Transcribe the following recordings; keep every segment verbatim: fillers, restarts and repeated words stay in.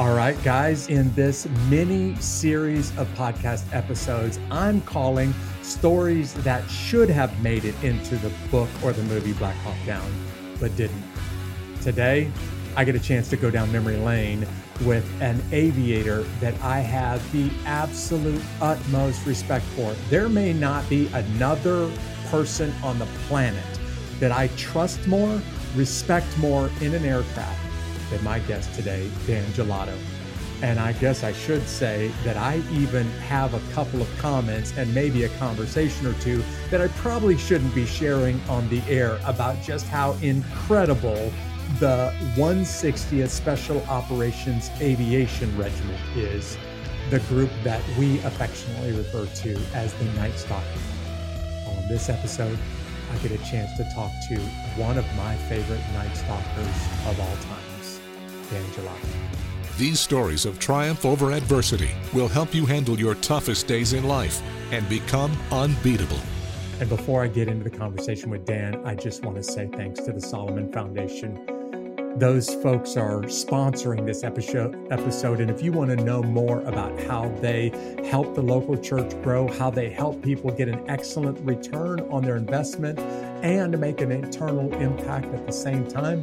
All right, guys, in this mini series of podcast episodes, I'm calling stories that should have made it into the book or the movie Black Hawk Down, but didn't. Today, I get a chance to go down memory lane with an aviator that I have the absolute utmost respect for. There may not be another person on the planet that I trust more, respect more in an aircraft than my guest today, Dan Jollota. And I guess I should say that I even have a couple of comments and maybe a conversation or two that I probably shouldn't be sharing on the air about just how incredible the one sixtieth Special Operations Aviation Regiment is, the group that we affectionately refer to as the Night Stalkers. On this episode, I get a chance to talk to one of my favorite Night Stalkers of all times, Dan Jollota. These stories of triumph over adversity will help you handle your toughest days in life and become unbeatable. And before I get into the conversation with Dan, I just want to say thanks to the Solomon Foundation. Those folks are sponsoring this episode, and if you want to know more about how they help the local church grow, how they help people get an excellent return on their investment and make an internal impact at the same time,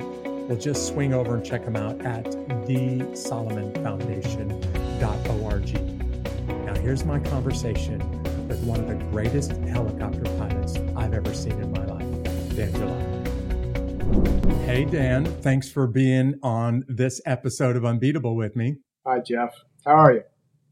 well, just swing over and check them out at the solomon foundation dot org. Now, here's my conversation with one of the greatest helicopter pilots I've ever seen in my life, Dan Jollota. Hey, Dan. Thanks for being on this episode of Unbeatable with me. Hi, Jeff. How are you?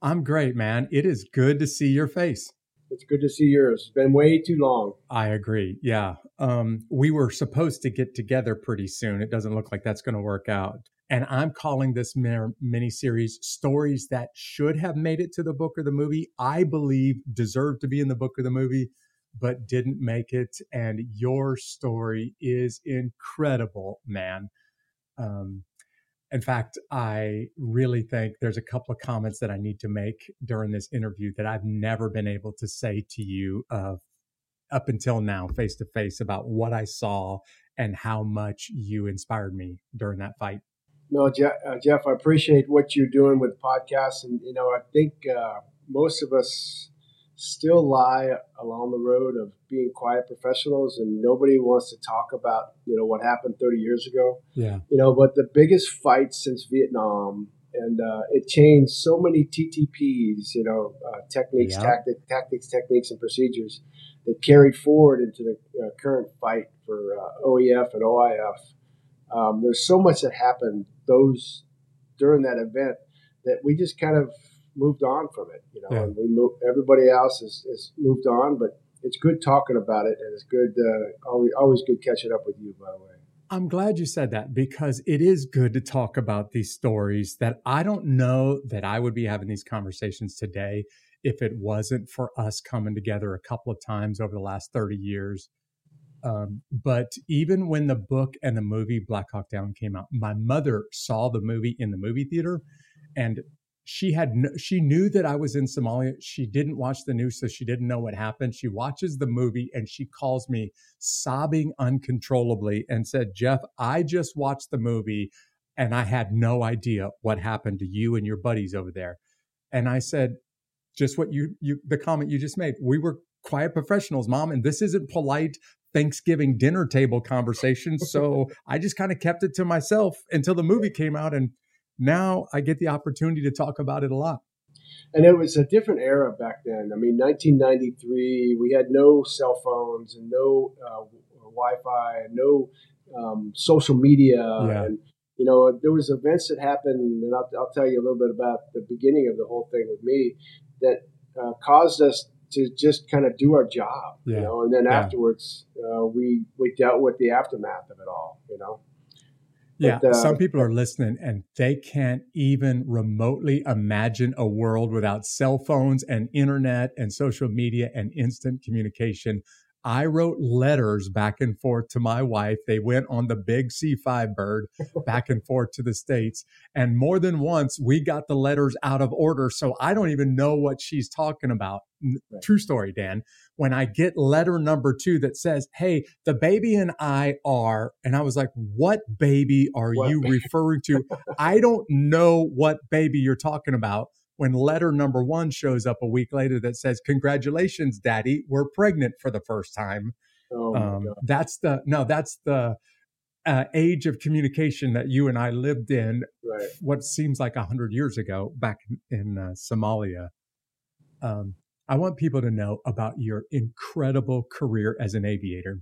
I'm great, man. It is good to see your face. It's good to see yours. It's been way too long. I agree. Yeah. Um, we were supposed to get together pretty soon. It doesn't look like that's going to work out. And I'm calling this mini-series stories that should have made it to the book or the movie, I believe deserve to be in the book or the movie, but didn't make it. And your story is incredible, man. Um, in fact, I really think there's a couple of comments that I need to make during this interview that I've never been able to say to you uh, up until now, face-to-face, about what I saw and how much you inspired me during that fight. No, Jeff, uh, Jeff, I appreciate what you're doing with podcasts. And, you know, I think uh, most of us still lie along the road of being quiet professionals, and nobody wants to talk about, you know, what happened thirty years ago. Yeah. You know, but the biggest fight since Vietnam, and uh, it changed so many T T Ps, you know, uh, techniques, yeah. tactic, tactics, techniques, and procedures that carried forward into the uh, current fight for uh, O E F and O I F. Um, there's so much that happened those during that event that we just kind of moved on from it, you know, yeah. and we move, everybody else has, has moved on, but it's good talking about it. And it's good, uh, always, always good catching up with you, by the way. I'm glad you said that, because it is good to talk about these stories that I don't know that I would be having these conversations today if it wasn't for us coming together a couple of times over the last thirty years. Um, but even when the book and the movie Black Hawk Down came out, my mother saw the movie in the movie theater, and She had no, she knew that I was in Somalia. She didn't watch the news, so she didn't know what happened. She watches the movie and she calls me sobbing uncontrollably and said, "Jeff, I just watched the movie and I had no idea what happened to you and your buddies over there." And I said, just what you, you the comment you just made. We were quiet professionals, Mom, and this isn't polite Thanksgiving dinner table conversation. So I just kind of kept it to myself until the movie came out, and now I get the opportunity to talk about it a lot. And it was a different era back then. I mean, nineteen ninety-three, we had no cell phones and no uh, Wi-Fi and no um, social media. Yeah. And, you know, there was events that happened, and I'll, I'll tell you a little bit about the beginning of the whole thing with me, that uh, caused us to just kind of do our job, yeah. you know, and then yeah. afterwards uh, we, we dealt with the aftermath of it all, you know. Yeah, but, uh, some people are listening and they can't even remotely imagine a world without cell phones and internet and social media and instant communication. I wrote letters back and forth to my wife. They went on the big C five bird back and forth to the States. And more than once, we got the letters out of order. So I don't even know what she's talking about. Right. True story, Dan. When I get letter number two that says, hey, the baby and I are, and I was like, what baby are what you baby? referring to? I don't know what baby you're talking about. When letter number one shows up a week later that says, congratulations, daddy, we're pregnant for the first time. Oh um, that's the, no, that's the uh, age of communication that you and I lived in, right. What seems like one hundred years ago back in uh, Somalia. Um, I want people to know about your incredible career as an aviator.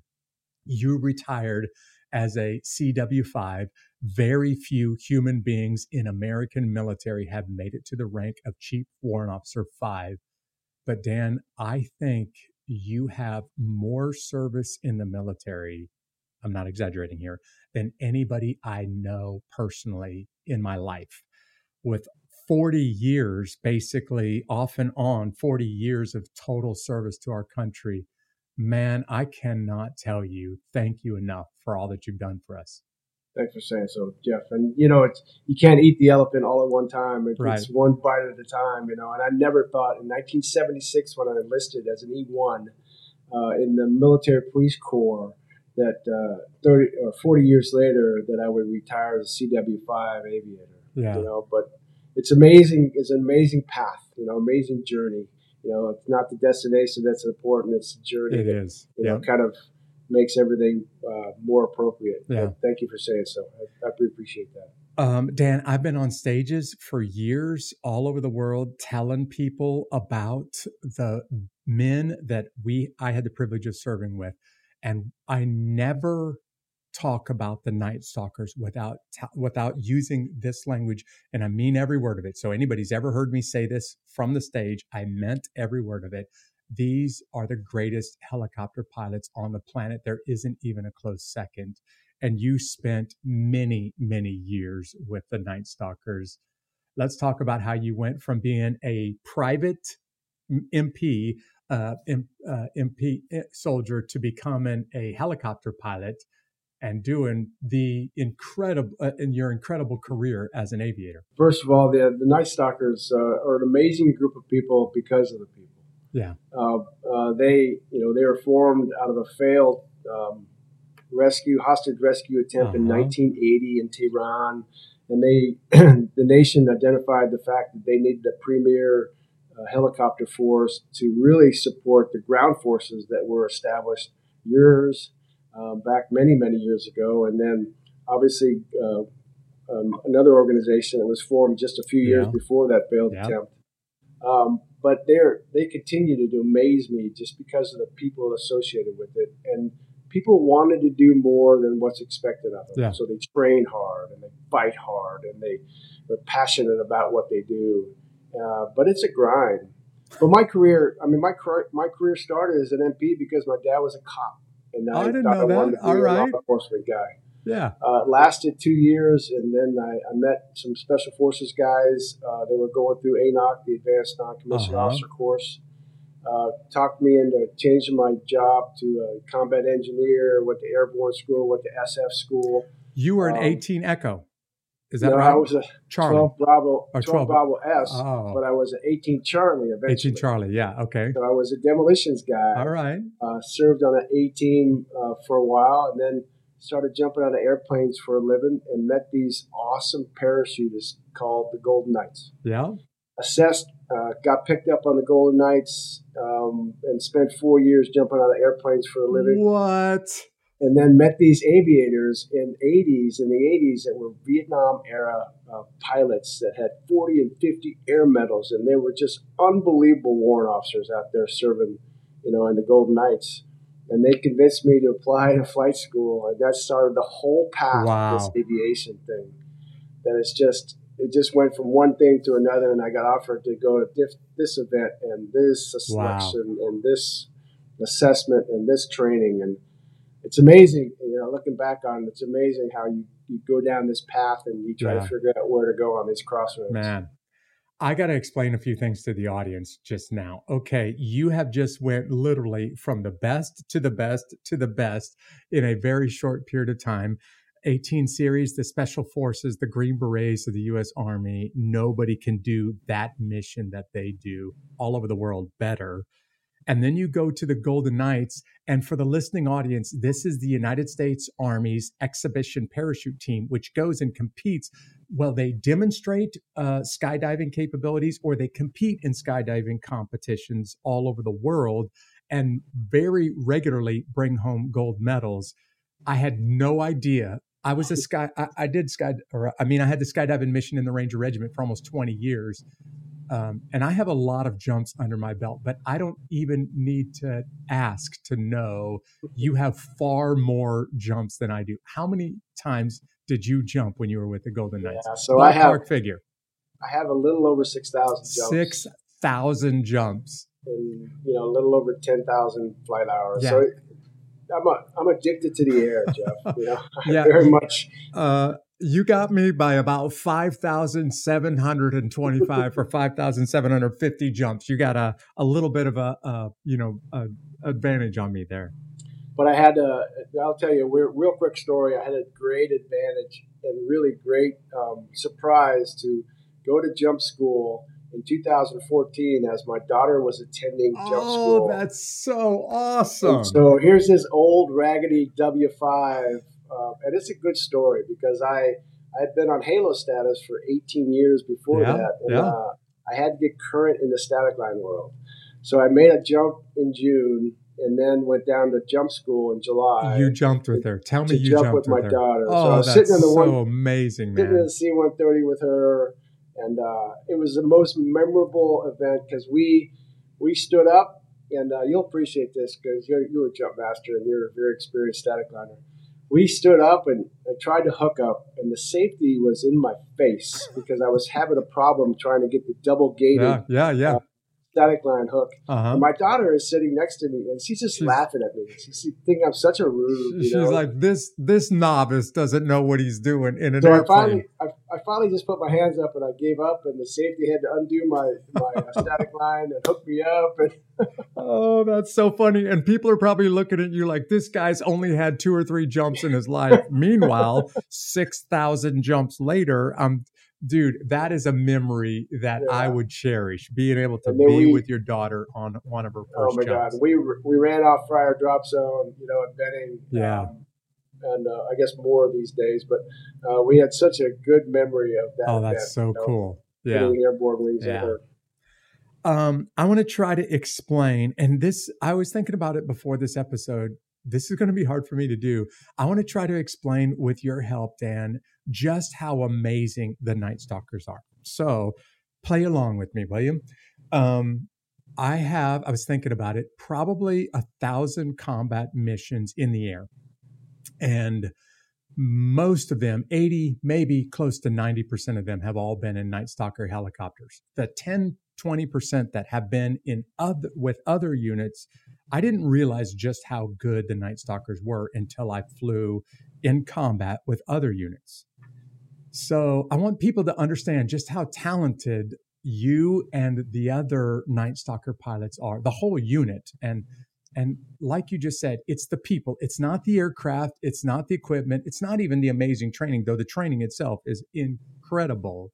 You retired as a C W five. Very few human beings in American military have made it to the rank of Chief Warrant Officer five. But Dan, I think you have more service in the military, I'm not exaggerating here, than anybody I know personally in my life. With forty years, basically off and on, forty years of total service to our country, man, I cannot tell you thank you enough for all that you've done for us. Thanks for saying so, Jeff. And, you know, it's, you can't eat the elephant all at one time. It, right. It's one bite at a time, you know. And I never thought in nineteen seventy-six when I enlisted as an E one uh, in the military police corps that uh, thirty or forty years later that I would retire as a C W five aviator, yeah. you know. But it's amazing. It's an amazing path, you know, amazing journey. You know, it's not the destination that's important. It's the journey. It that, is. You yeah. know, kind of makes everything uh, more appropriate. Yeah. Thank you for saying so. I, I appreciate that. Um, Dan, I've been on stages for years all over the world telling people about the men that we I had the privilege of serving with. And I never talk about the Night Stalkers without ta- without using this language. And I mean every word of it. So anybody's ever heard me say this from the stage, I meant every word of it. These are the greatest helicopter pilots on the planet. There isn't even a close second. And you spent many, many years with the Night Stalkers. Let's talk about how you went from being a private M P, uh, M- uh, M P soldier to becoming a helicopter pilot and doing the incredible uh, in your incredible career as an aviator. First of all, the, the Night Stalkers uh, are an amazing group of people because of the people. Yeah, uh, uh, they, you know, they were formed out of a failed um, rescue hostage rescue attempt uh-huh. in nineteen eighty in Tehran, and they, the nation identified the fact that they needed a premier uh, helicopter force to really support the ground forces that were established years uh, back, many many years ago, and then obviously uh, um, another organization that was formed just a few years yeah. before that failed yeah. attempt. Um, But they they continue to amaze me just because of the people associated with it. And people wanted to do more than what's expected of them. Yeah. So they train hard and they fight hard and they, they're passionate about what they do. Uh, but it's a grind. But my career, I mean, my, my career started as an M P because my dad was a cop. And I, I didn't thought know I that. wanted to be All a right. law enforcement guy. Yeah. Uh, lasted two years, and then I, I met some Special Forces guys. Uh, they were going through A N O C, the Advanced Non-Commissioned uh-huh. Officer course. Uh, talked me into changing my job to a combat engineer, went to airborne school, went to S F school. You were an um, eighteen Echo. Is that no, right? I was a Charlie. twelve Bravo, or twelve Bravo S, oh. but I was an eighteen Charlie eventually. eighteen Charlie, yeah, okay. So I was a demolitions guy. All right. Uh, served on an A-team uh, for a while, and then started jumping out of airplanes for a living and met these awesome parachutists called the Golden Knights. Yeah. Assessed, uh, got picked up on the Golden Knights um, and spent four years jumping out of airplanes for a living. What? And then met these aviators in eighties in the eighties that were Vietnam era uh, pilots that had forty and fifty air medals. And they were just unbelievable warrant officers out there serving, you know, in the Golden Knights. And they convinced me to apply to flight school, and that started the whole path wow. of this aviation thing. That it's just, it just went from one thing to another, and I got offered to go to diff, this event and this selection wow. and this assessment and this training. And it's amazing, you know, looking back on it, it's amazing how you, you go down this path and you try yeah. to figure out where to go on these crossroads. Man. I got to explain a few things to the audience just now. Okay, you have just went literally from the best to the best to the best in a very short period of time. eighteen series, the Special Forces, the Green Berets of the U S Army. Nobody can do that mission that they do all over the world better. And then you go to the Golden Knights. And for the listening audience, this is the United States Army's exhibition parachute team, which goes and competes. Well, they demonstrate uh, skydiving capabilities, or they compete in skydiving competitions all over the world and very regularly bring home gold medals. I had no idea. I was a sky, I, I did sky, or I mean, I had the skydiving mission in the Ranger Regiment for almost twenty years. Um, and I have a lot of jumps under my belt, but I don't even need to ask to know you have far more jumps than I do. How many times did you jump when you were with the Golden Knights? Yeah, so Ballpark I have figure. I have a little over six thousand jumps. six thousand jumps. And, you know, a little over ten thousand flight hours. Yeah. So I'm a, I'm addicted to the air, Jeff. You know, yeah. Very much. Uh, you got me by about five thousand seven hundred twenty-five for five thousand seven hundred fifty jumps. You got a, a little bit of a, a you know a advantage on me there. But I had a, I'll tell you a weird, real quick story. I had a great advantage and really great um, surprise to go to jump school in two thousand fourteen as my daughter was attending jump oh, school. Oh, that's so awesome. And so here's this old raggedy W five. Uh, and it's a good story because I, I had been on Halo status for eighteen years before yeah, that. And, yeah. uh, I had to get current in the static line world. So I made a jump in June and then went down to jump school in July. You jumped with to, her. Tell me you jump jumped with, with her. To jump with my daughter. Oh, so I was that's sitting in the so one, amazing, man. Sitting in the C one thirty with her. And uh, it was the most memorable event because we we stood up, and uh, you'll appreciate this because you're, you're a jump master and you're a very experienced static liner. We stood up and I tried to hook up, and the safety was in my face because I was having a problem trying to get the double gated yeah, yeah, yeah. Uh, static line hook. Uh-huh. And my daughter is sitting next to me, and she's just she's, laughing at me. She's, she thinks I'm such a rude. You she's know? Like, this this novice doesn't know what he's doing in an so airplane. I finally, I I finally just put my hands up and I gave up, and the safety had to undo my, my uh, static line and hook me up. And oh, that's so funny. And people are probably looking at you like, this guy's only had two or three jumps in his life. Meanwhile, six thousand jumps later, um, dude, that is a memory that yeah. I would cherish, being able to be we, with your daughter on one of her first jumps. Oh, my jumps. God. We we ran off Friar Drop Zone, you know, at Benning. Yeah. Um, and uh, I guess more these days, but uh, we had such a good memory of that. Oh, that's event, so you know, cool. Yeah. Airborne wings yeah. Um, I want to try to explain, and this, I was thinking about it before this episode. This is going to be hard for me to do. I want to try to explain with your help, Dan, just how amazing the Night Stalkers are. So play along with me, William. Um, I have, I was thinking about it, probably a thousand combat missions in the air. And most of them, eighty, maybe close to ninety percent of them, have all been in Night Stalker helicopters. The ten, twenty percent that have been in other, with other units, I didn't realize just how good the Night Stalkers were until I flew in combat with other units. So I want people to understand just how talented you and the other Night Stalker pilots are, the whole unit. And And like you just said, it's the people. It's not the aircraft. It's not the equipment. It's not even the amazing training, though the training itself is incredible.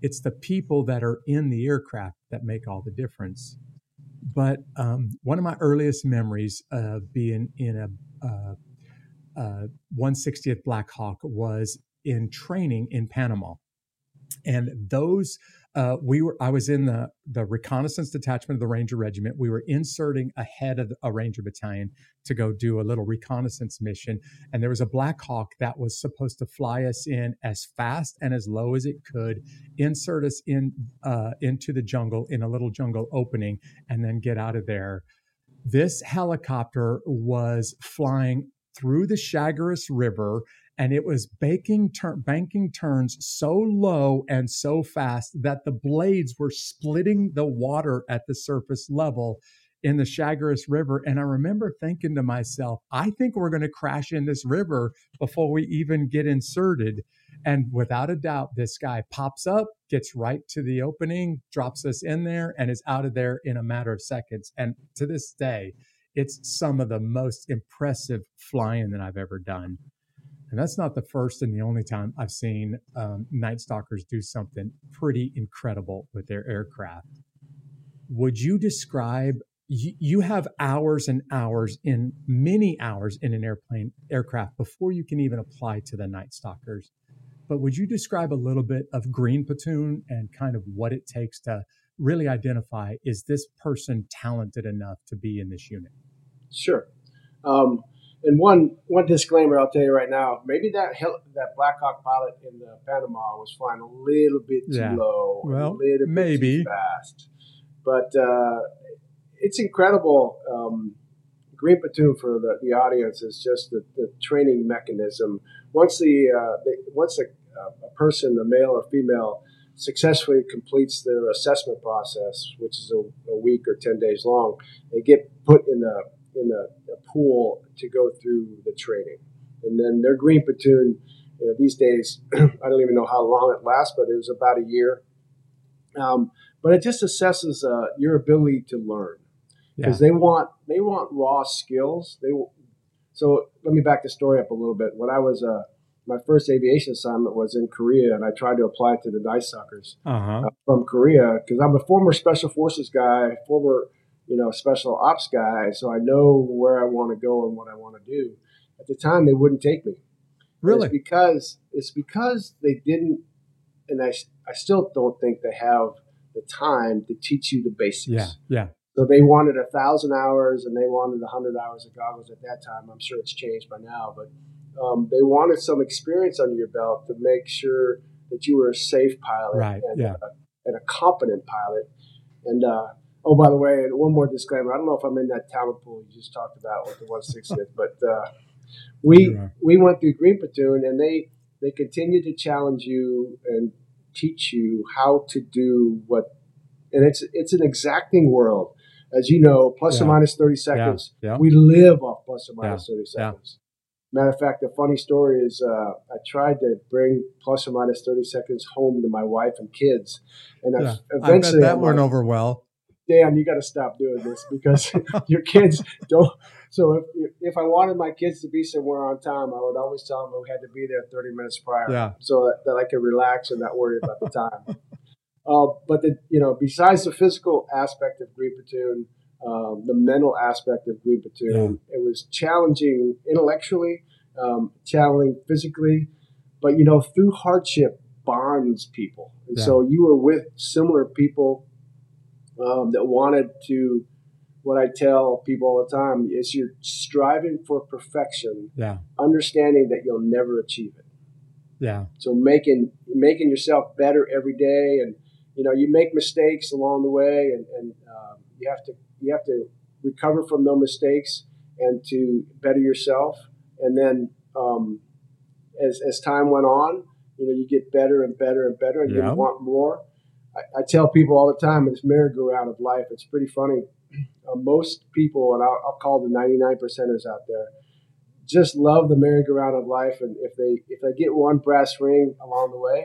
It's the people that are in the aircraft that make all the difference. But um, one of my earliest memories of being in a uh, uh, one sixtieth Black Hawk was in training in Panama. And those... Uh, we were. I was in the, the reconnaissance detachment of the Ranger Regiment. We were inserting ahead of a Ranger battalion to go do a little reconnaissance mission. And there was a Black Hawk that was supposed to fly us in as fast and as low as it could, insert us in uh, into the jungle, in a little jungle opening, and then get out of there. This helicopter was flying through the Chagres River, and it was banking, tur- banking turns so low and so fast that the blades were splitting the water at the surface level in the Chagres River. And I remember thinking to myself, I think we're going to crash in this river before we even get inserted. And without a doubt, this guy pops up, gets right to the opening, drops us in there, and is out of there in a matter of seconds. And to this day, it's some of the most impressive flying that I've ever done. And that's not the first and the only time I've seen um, Night Stalkers do something pretty incredible with their aircraft. Would you describe, you, you have hours and hours in many hours in an airplane aircraft before you can even apply to the Night Stalkers. But would you describe a little bit of Green Platoon and kind of what it takes to really identify, is this person talented enough to be in this unit? Sure. Um, and one one disclaimer I'll tell you right now, maybe that hel- that Black Hawk pilot in the Panama was flying a little bit too yeah. low, well, a little bit maybe. too fast. But uh, it's incredible. Um, Green Platoon, for the, the audience, is just the, the training mechanism. Once the, uh, the once a, a person, a male or female, successfully completes their assessment process, which is a, a week or ten days long, they get put in a in a, a pool to go through the training, and then their Green Platoon. You know, these days, I don't even know how long it lasts, but it was about a year. Um, but it just assesses uh, your ability to learn, because yeah. they want they want raw skills. They will, so let me back the story up a little bit. When I was a uh, My first aviation assignment was in Korea, and I tried to apply to the Night Stalkers uh-huh. uh, from Korea, because I'm a former Special Forces guy, former you know Special Ops guy, so I know where I want to go and what I want to do. At the time, they wouldn't take me. Really? It's because it's because they didn't, and I I still don't think they have the time to teach you the basics. Yeah, yeah. So they wanted a thousand hours, and they wanted a hundred hours of goggles at that time. I'm sure it's changed by now, but. Um, they wanted some experience under your belt to make sure that you were a safe pilot right, and, yeah. a, and a competent pilot. And, uh, oh, by the way, one more disclaimer. I don't know if I'm in that talent pool you just talked about with the one sixtieth, but uh, we yeah. we went through Green Platoon, and they, they continued to challenge you and teach you how to do what – and it's it's an exacting world. As you know, plus yeah. or minus thirty seconds. Yeah. Yeah. We live off plus or minus yeah. thirty seconds. Yeah. Matter of fact, the funny story is uh, I tried to bring plus or minus thirty seconds home to my wife and kids, and yeah. I, eventually I bet that I'm went like, over well. Dan, you got to stop doing this because your kids don't. So if if I wanted my kids to be somewhere on time, I would always tell them we had to be there thirty minutes prior, yeah. so that, that I could relax and not worry about the time. uh, but the you know, besides the physical aspect of Green Platoon. Um, the mental aspect of Green Platoon. Yeah. It was challenging intellectually, um, challenging physically, but, you know, through hardship bonds people. And yeah. so you were with similar people um, that wanted to, what I tell people all the time, is you're striving for perfection, yeah. understanding that you'll never achieve it. Yeah. So making making yourself better every day, and, you know, you make mistakes along the way, and, and um, you have to You have to recover from those mistakes and to better yourself. And then um, as as time went on, you know, you get better and better and better, and yeah. you want more. I, I tell people all the time, it's merry-go-round of life. It's pretty funny. Uh, most people, and I'll, I'll call the ninety-nine percenters out there, just love the merry-go-round of life. And if they if they get one brass ring along the way,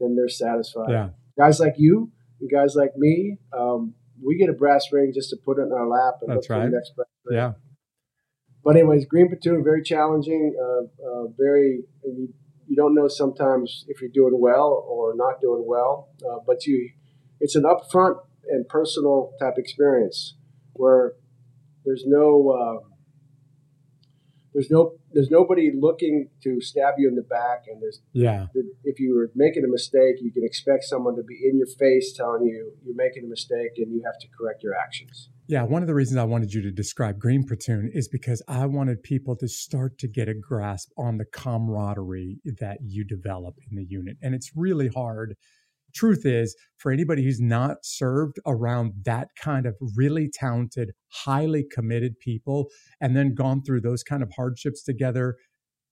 then they're satisfied. Yeah. Guys like you and guys like me, um, we get a brass ring just to put it in our lap and That's look right. for the next brass ring. Yeah. But anyways, Green Platoon, very challenging, uh, uh, very, you, you don't know sometimes if you're doing well or not doing well, uh, but you, it's an upfront and personal type experience where there's no, uh, there's no, there's nobody looking to stab you in the back. And there's, yeah. if you were making a mistake, you can expect someone to be in your face telling you you're making a mistake and you have to correct your actions. Yeah. One of the reasons I wanted you to describe Green Platoon is because I wanted people to start to get a grasp on the camaraderie that you develop in the unit. And it's really hard. Truth is, for anybody who's not served around that kind of really talented, highly committed people, and then gone through those kind of hardships together,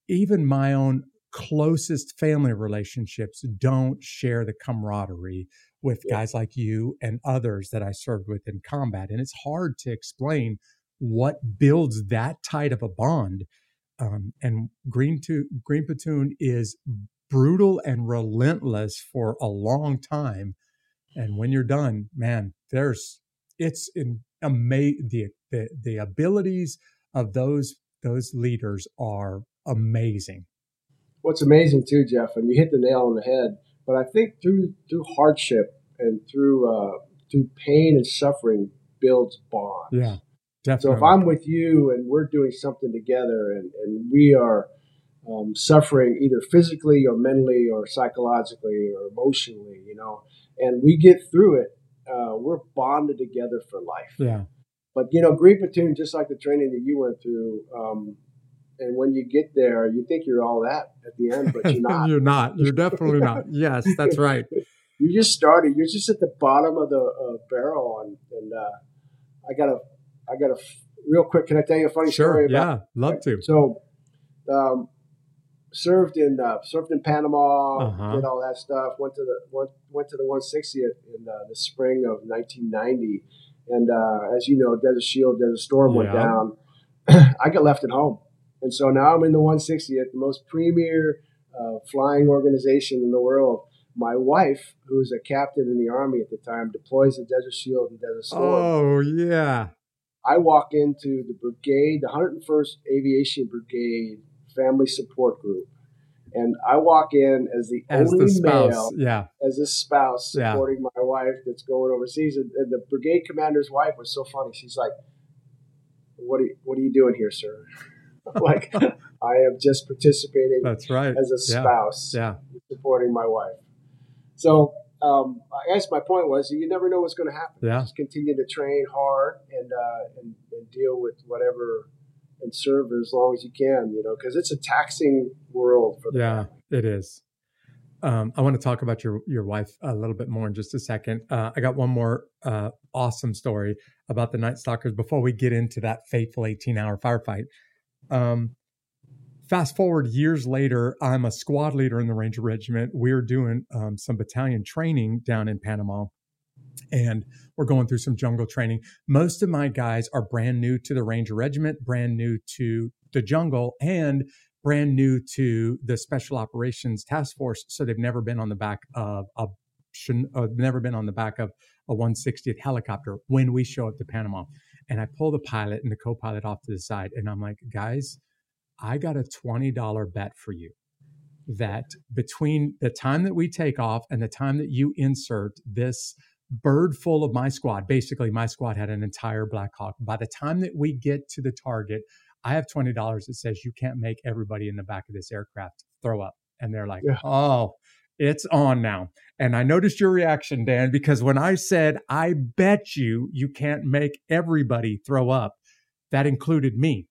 even my own closest family relationships don't share the camaraderie with yeah. guys like you and others that I served with in combat. And it's hard to explain what builds that tight of a bond. Um, and Green, to, Green Platoon is brutal and relentless for a long time. And when you're done, man, there's it's in amazing. The, the, the abilities of those those leaders are amazing. What's amazing too, Jeff, and you hit the nail on the head. But I think through through hardship and through uh, through pain and suffering builds bonds. Yeah, definitely. So if I'm with you and we're doing something together, and, and we are um, suffering either physically or mentally or psychologically or emotionally, you know, and we get through it, uh, we're bonded together for life. Yeah. But you know, Green Platoon, just like the training that you went through. Um, And when you get there, you think you're all that at the end, but you're not. You're not. You're definitely not. Yes, that's right. You just started. You're just at the bottom of the uh, barrel, and, and uh, I got a, I got a real quick. Can I tell you a funny sure, story? Sure. Yeah, about, love right? to. So, um, served in uh, served in Panama, uh-huh. did all that stuff. Went to the went, went to the one sixtieth in uh, the spring of nineteen ninety, and uh, as you know, Desert Shield, Desert Storm yeah. went down. I got left at home. And so now I'm in the one sixtieth, the most premier uh, flying organization in the world. My wife, who was a captain in the Army at the time, deploys the Desert Shield and Desert Storm. Oh, yeah. I walk into the brigade, the one hundred first Aviation Brigade Family Support Group. And I walk in as the as only the male, yeah. as a spouse supporting yeah. my wife that's going overseas. And, and the brigade commander's wife was so funny. She's like, "What are you, what are you doing here, sir?" Like, I am just participating That's right. as a spouse, yeah. Yeah. supporting my wife. So um, I guess my point was, you never know what's going to happen. Yeah. Just continue to train hard and, uh, and and deal with whatever and serve as long as you can, you know, because it's a taxing world. For the yeah, family. It is. Um, I want to talk about your, your wife a little bit more in just a second. Uh, I got one more uh, awesome story about the Night Stalkers before we get into that fateful eighteen-hour firefight. Um, fast forward years later, I'm a squad leader in the Ranger Regiment. We're doing um, some battalion training down in Panama, and we're going through some jungle training. Most of my guys are brand new to the Ranger Regiment, brand new to the jungle, and brand new to the Special Operations Task Force. So they've never been on the back of a uh, never been on the back of a one sixtieth helicopter when we show up to Panama. And I pull the pilot and the co-pilot off to the side, and I'm like, "Guys, I got a twenty dollars bet for you that between the time that we take off and the time that you insert this bird full of my squad," basically my squad had an entire Black Hawk, "by the time that we get to the target, I have twenty dollars that says you can't make everybody in the back of this aircraft throw up." And they're like, yeah. "Oh, it's on now." And I noticed your reaction, Dan, because when I said, "I bet you you can't make everybody throw up," that included me.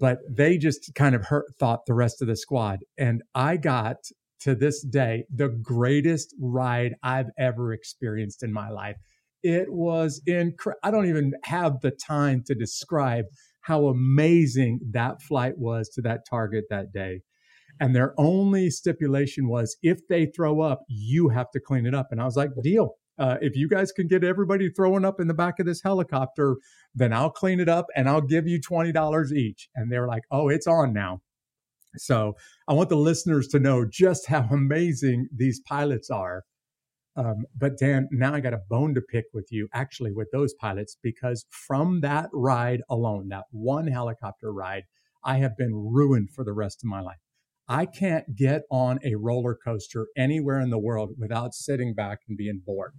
But they just kind of hurt, thought the rest of the squad. And I got, to this day, the greatest ride I've ever experienced in my life. It was incredible. I don't even have the time to describe how amazing that flight was to that target that day. And their only stipulation was, if they throw up, you have to clean it up. And I was like, "Deal. Uh, if you guys can get everybody throwing up in the back of this helicopter, then I'll clean it up and I'll give you twenty dollars each." And they were like, "Oh, it's on now." So I want the listeners to know just how amazing these pilots are. Um, but Dan, now I got a bone to pick with you, actually, with those pilots, because from that ride alone, that one helicopter ride, I have been ruined for the rest of my life. I can't get on a roller coaster anywhere in the world without sitting back and being bored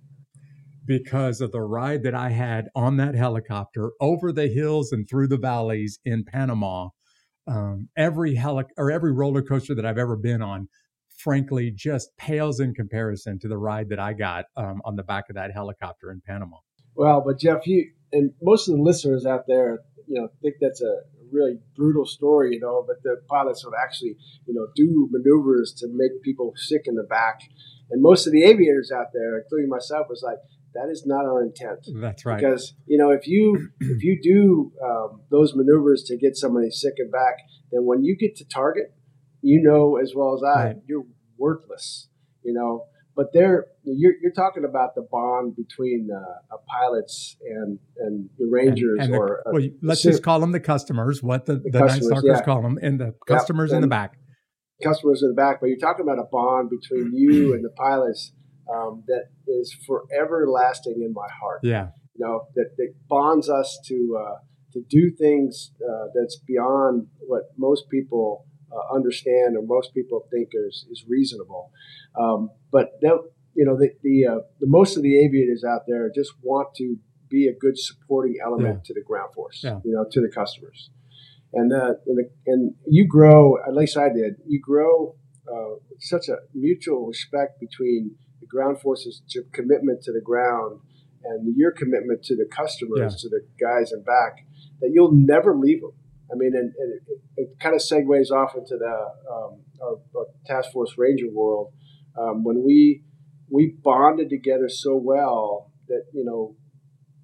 because of the ride that I had on that helicopter over the hills and through the valleys in Panama. Um, every heli- or every roller coaster that I've ever been on, frankly, just pales in comparison to the ride that I got um, on the back of that helicopter in Panama. Well, but Jeff, you and most of the listeners out there, you know, think that's a really brutal story, you know, but the pilots would actually, you know, do maneuvers to make people sick in the back. And most of the aviators out there, including myself, was like, "That is not our intent." That's right. Because, you know, if you if you do um, those maneuvers to get somebody sick and back, then when you get to target, you know as well as I, right. you're worthless, you know. But they're you're, you're talking about the bond between uh, pilots and, and the Rangers, and, and the, or uh, well, let's just call them the customers. What the, the, the Night Stalkers yeah. call them, and the customers yeah. and, in the back. customers in the back, but you're talking about a bond between you and the pilots um, that is forever lasting in my heart. Yeah. You know, that, that bonds us to uh, to do things uh, that's beyond what most people uh, understand or most people think is, is reasonable. Um, but, that, you know, the the, uh, the most of the aviators out there just want to be a good supporting element yeah. to the ground force, yeah. you know, to the customers. And uh, and, the, and you grow, at least I did, you grow uh, such a mutual respect between the ground forces' commitment to the ground and your commitment to the customers, yeah. to the guys in back, that you'll never leave them. I mean, and, and it, it kind of segues off into the um, our, our Task Force Ranger world. Um, when we we bonded together so well that, you know,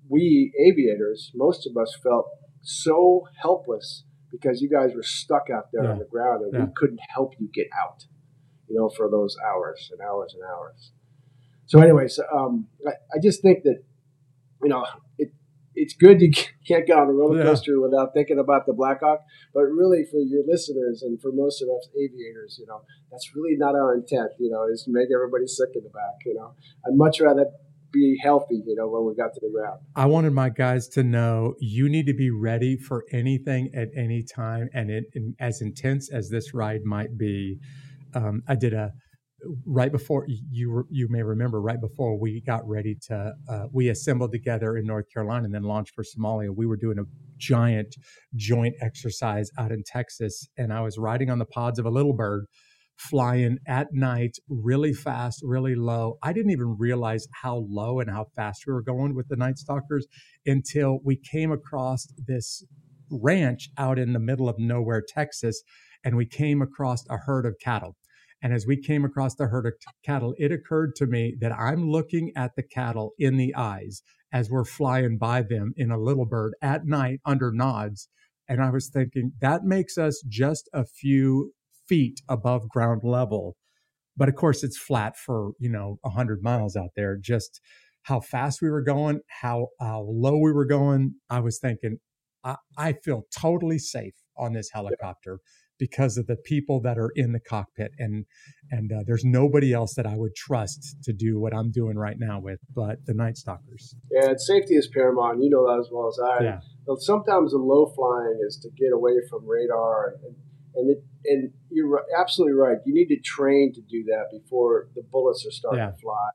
we aviators, most of us felt so helpless because you guys were stuck out there yeah. on the ground and yeah. we couldn't help you get out, you know, for those hours and hours and hours. So anyways, um, I, I just think that, you know, it it's good you can't get on a roller coaster yeah. without thinking about the Black Hawk, but really for your listeners and for most of us aviators, you know, that's really not our intent, you know, is to make everybody sick in the back, you know. I'd much rather be healthy, you know, when we got to the ground. I wanted my guys to know you need to be ready for anything at any time. And it, and as intense as this ride might be, um, I did a, right before you you may remember, right before we got ready to, uh, we assembled together in North Carolina and then launched for Somalia. We were doing a giant joint exercise out in Texas. And I was riding on the pods of a little bird, flying at night really fast, really low. I didn't even realize how low and how fast we were going with the Night Stalkers until we came across this ranch out in the middle of nowhere, Texas, and we came across a herd of cattle. And as we came across the herd of t- cattle, it occurred to me that I'm looking at the cattle in the eyes as we're flying by them in a little bird at night under nods. And I was thinking that makes us just a few feet above ground level. But of course, it's flat for, you know, one hundred miles out there. Just how fast we were going, how, how low we were going. I was thinking, I, I feel totally safe on this helicopter. Yeah. Because of the people that are in the cockpit, and and uh, there's nobody else that I would trust to do what I'm doing right now with, but the Night Stalkers. Yeah, and safety is paramount. You know that as well as I. Yeah. But sometimes the low flying is to get away from radar, and and, it, and you're absolutely right. You need to train to do that before the bullets are starting yeah. to fly,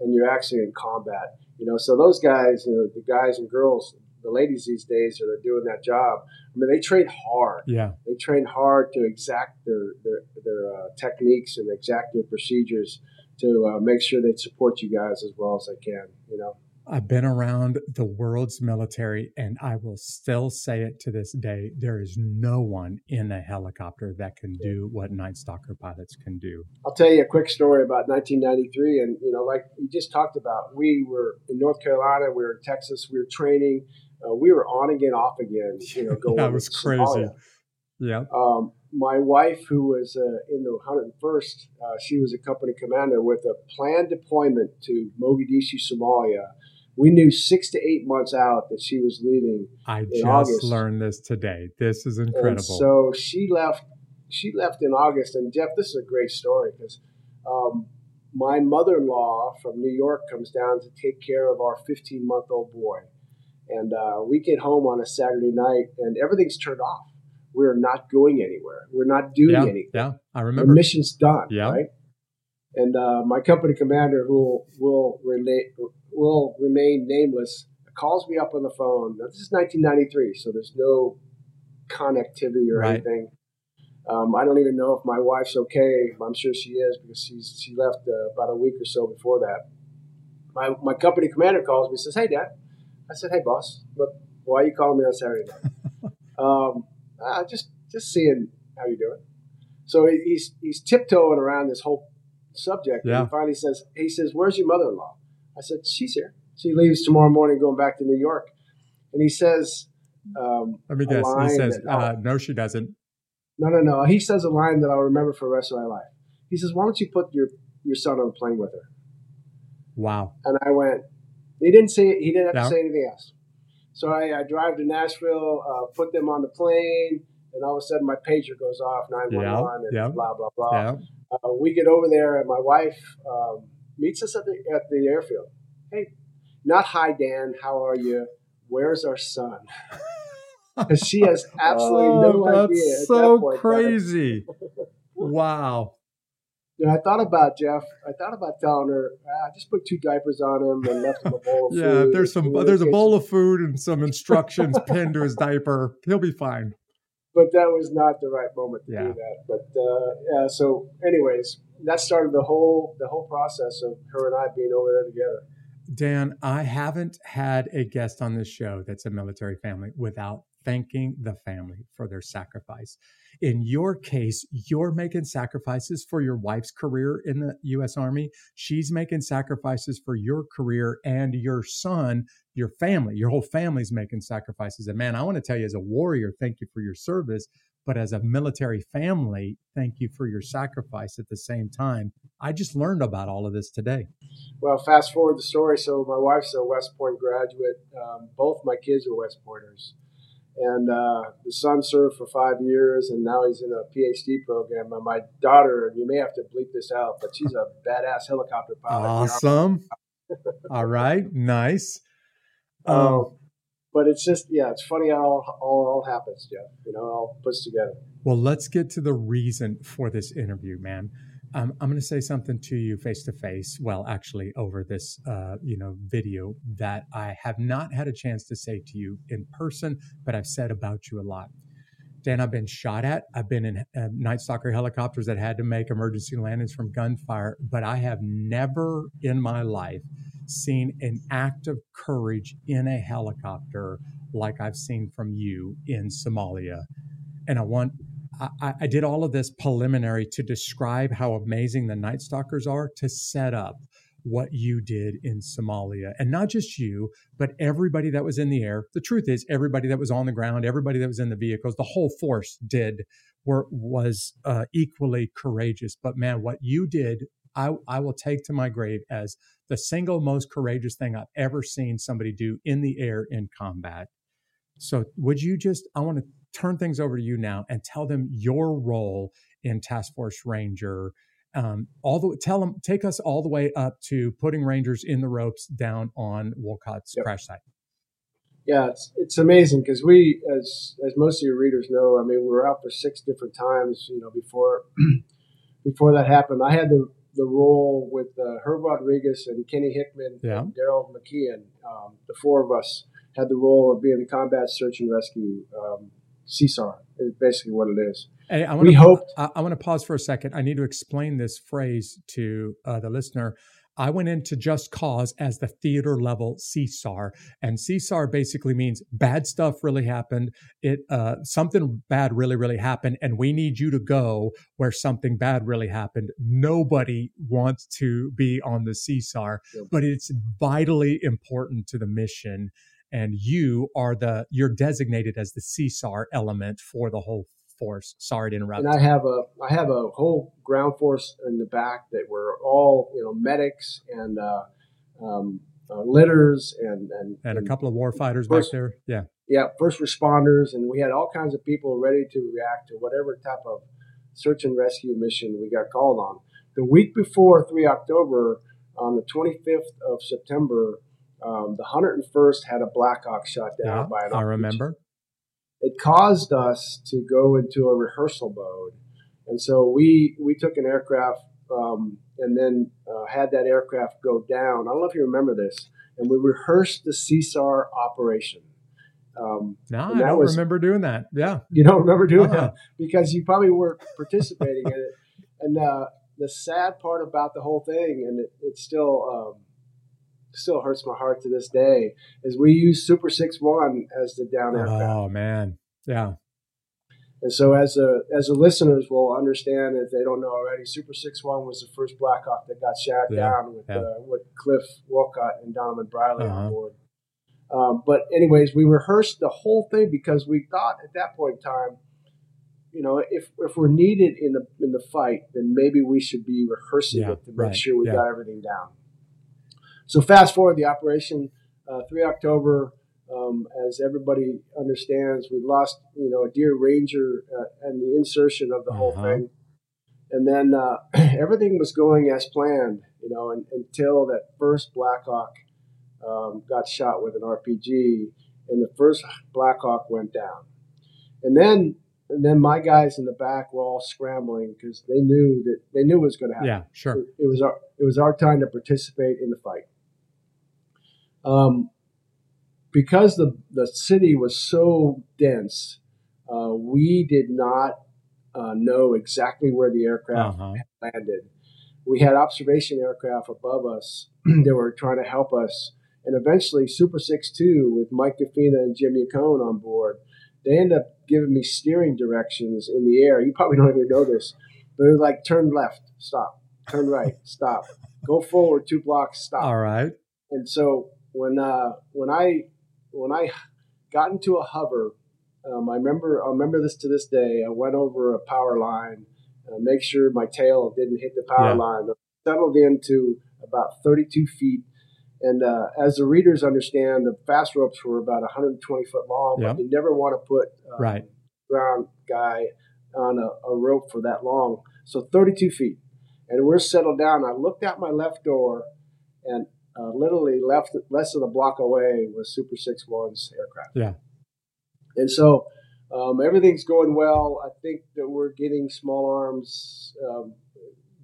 and you're actually in combat. You know, so those guys, you know, the guys and girls. The ladies these days that are doing that job, I mean, they train hard. Yeah, they train hard to exact their their, their uh, techniques and exact their procedures to uh, make sure they support you guys as well as they can. You know, I've been around the world's military, and I will still say it to this day: there is no one in a helicopter that can yeah. do what Night Stalker pilots can do. I'll tell you a quick story about nineteen ninety-three, and you know, like you just talked about, we were in North Carolina, we were in Texas, we were training. Uh, we were on again, off again, you know, going. That was crazy. Yeah. Um, my wife, who was uh, in the one hundred first, uh, she was a company commander with a planned deployment to Mogadishu, Somalia. We knew six to eight months out that she was leaving. I in just August. learned this today. This is incredible. And so she left. She left in August, and Jeff, this is a great story because um, my mother-in-law from New York comes down to take care of our fifteen-month-old boy. And uh, we get home on a Saturday night, and everything's turned off. We're not going anywhere. We're not doing yeah, anything. Yeah, I remember. The mission's done, yeah. right? And uh, my company commander, who will, will, relate, will remain nameless, calls me up on the phone. Now, this is nineteen ninety-three, so there's no connectivity or right. anything. Um, I don't even know if my wife's okay. I'm sure she is because she's, she left uh, about a week or so before that. My, my company commander calls me and says, "Hey, Dad." I said, "Hey, boss, look, why are you calling me on Saturday night?" um, ah, just just seeing how you're doing. So he, he's he's tiptoeing around this whole subject. Yeah. And he finally says, he says, "Where's your mother-in-law?" I said, "She's here. She leaves tomorrow morning going back to New York." And he says, um, let me guess. He says, that, uh, no, she doesn't. No, no, no. He says a line that I'll remember for the rest of my life. He says, "Why don't you put your, your son on a plane with her?" Wow. And I went, He didn't say. He didn't have no. to say anything else. So I, I drive to Nashville, uh, put them on the plane, and all of a sudden my pager goes off, nine one one, and yeah. blah, blah, blah. Yeah. Uh, we get over there, and my wife um, meets us at the, at the airfield. Hey, not hi, Dan, how are you? Where's our son? Because she has absolutely oh, no that's idea. That's so that point, crazy. Wow. And I thought about Jeff. I thought about telling her, ah, I just put two diapers on him and left him a bowl of yeah, food. Yeah, there's some. There's a bowl of food and some instructions pinned to his diaper. He'll be fine. But that was not the right moment to yeah. do that. But uh, yeah, so anyways, that started the whole the whole process of her and I being over there together. Dan, I haven't had a guest on this show that's a military family without thanking the family for their sacrifice. In your case, you're making sacrifices for your wife's career in the U S Army. She's making sacrifices for your career and your son, your family, your whole family's making sacrifices. And man, I want to tell you as a warrior, thank you for your service. But as a military family, thank you for your sacrifice at the same time. I just learned about all of this today. Well, fast forward the story. So my wife's a West Point graduate. Um, both my kids are West Pointers. And uh, the son served for five years, and now he's in a P H D program. And my daughter, and you may have to bleep this out, but she's a badass helicopter pilot. Awesome. All right. Nice. Um, um, but it's just, yeah, it's funny how all, all, all happens, Jeff. You know, it all puts together. Well, let's get to the reason for this interview, man. Um, I'm going to say something to you face to face. Well, actually, over this, uh, you know, video that I have not had a chance to say to you in person, but I've said about you a lot. Dan, I've been shot at. I've been in uh, Night Stalker helicopters that had to make emergency landings from gunfire, but I have never in my life seen an act of courage in a helicopter like I've seen from you in Somalia. And I want. I, I did all of this preliminary to describe how amazing the Night Stalkers are to set up what you did in Somalia. And not just you, but everybody that was in the air. The truth is, everybody that was on the ground, everybody that was in the vehicles, the whole force did were, was uh, equally courageous. But man, what you did, I, I will take to my grave as the single most courageous thing I've ever seen somebody do in the air in combat. So would you just, I want to turn things over to you now and tell them your role in Task Force Ranger. Um, all the tell them, take us all the way up to putting Rangers in the ropes down on Wolcott's yep. crash site. Yeah, it's it's amazing because we, as as most of your readers know, I mean, we were out for six different times. You know, before before that happened, I had the the role with uh, Herb Rodriguez and Kenny Hickman yeah. and Daryl McKeon. Um, the four of us had the role of being the combat search and rescue. Um, C S A R is basically what it is. Hey, I want we to, hoped. I, I want to pause for a second. I need to explain this phrase to uh, the listener. I went into Just Cause as the theater level C S A R, and C S A R basically means bad stuff really happened. It uh, something bad really, really happened, and we need you to go where something bad really happened. Nobody wants to be on the C S A R, yep. but it's vitally important to the mission. And you are the, you're designated as the C S A R element for the whole force. Sorry to interrupt. And I have a, I have a whole ground force in the back that were all, you know, medics and uh, um, uh, litters and, and, and a and couple of war fighters first, back there. Yeah. Yeah. First responders. And we had all kinds of people ready to react to whatever type of search and rescue mission we got called on. The week before three October, on the twenty-fifth of September, Um, the one hundred first had a Black Hawk shot down yeah, by an I remember. It caused us to go into a rehearsal mode. And so we, we took an aircraft um, and then uh, had that aircraft go down. I don't know if you remember this. And we rehearsed the C S A R operation. Um, no, I don't was, remember doing that. Yeah. You don't remember doing uh-huh. that because you probably weren't participating in it. And uh, the sad part about the whole thing, and it, it's still... Um, still hurts my heart to this day, is we use Super six one as the down aircraft. Oh man. Yeah. And so as a, as the listeners will understand, if they don't know already, Super six one was the first Black Hawk that got shot yeah. down with, yeah. uh, with Cliff Walcott and Donovan Briley uh-huh. on board. Um, but anyways, we rehearsed the whole thing because we thought at that point in time, you know, if, if we're needed in the, in the fight, then maybe we should be rehearsing yeah, it to make right. sure we yeah. got everything down. So fast forward the operation, uh, three October, Um, as everybody understands, we lost, you know, a dear Ranger uh, and the insertion of the whole uh-huh. thing. And then uh, everything was going as planned, you know, and, until that first Black Hawk um, got shot with an R P G, and the first Black Hawk went down. And then, and then my guys in the back were all scrambling because they knew that they knew what was going to happen. Yeah, sure. It, it was our it was our time to participate in the fight. Um, because the the city was so dense, uh, we did not Uh, know exactly where the aircraft uh-huh. landed. We had observation aircraft above us that were trying to help us. And eventually, Super six two with Mike DeFina and Jimmy Cohn on board, they ended up giving me steering directions in the air. You probably don't even know this, but they're like, turn left, stop, turn right, stop, go forward two blocks, stop. All right. And so when uh, when I when I got into a hover. Um, I remember I remember this to this day. I went over a power line, uh, make sure my tail didn't hit the power yeah. line. I settled into about thirty-two feet. And uh, as the readers understand, the fast ropes were about one hundred twenty foot long, yep. but you never want to put um, right. a ground guy on a, a rope for that long. So thirty-two feet. And we're settled down. I looked out my left door, and uh, literally left less than a block away was Super six one's aircraft. Yeah. And so um, everything's going well. I think that we're getting small arms um,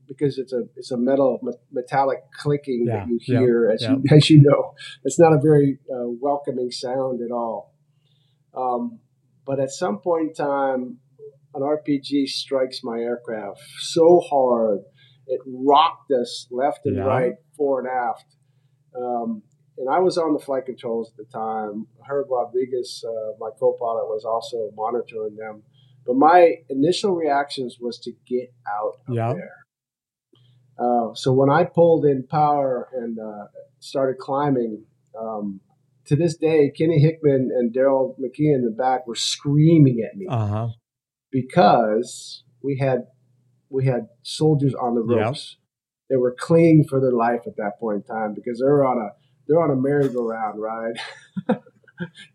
because it's a it's a metal metallic clicking yeah, that you hear, yeah, as, yeah. You, as you know. It's not a very uh, welcoming sound at all. Um, but at some point in time, an R P G strikes my aircraft so hard, it rocked us left and yeah. right, fore and aft. Um And I was on the flight controls at the time. Herb Rodriguez, uh, my co-pilot, was also monitoring them. But my initial reactions was to get out of yep. there. Uh, so when I pulled in power and uh, started climbing, um, to this day, Kenny Hickman and Daryl McKee in the back were screaming at me uh-huh. because we had we had soldiers on the ropes. Yep. They were clinging for their life at that point in time because they were on a They're on a merry-go-round ride,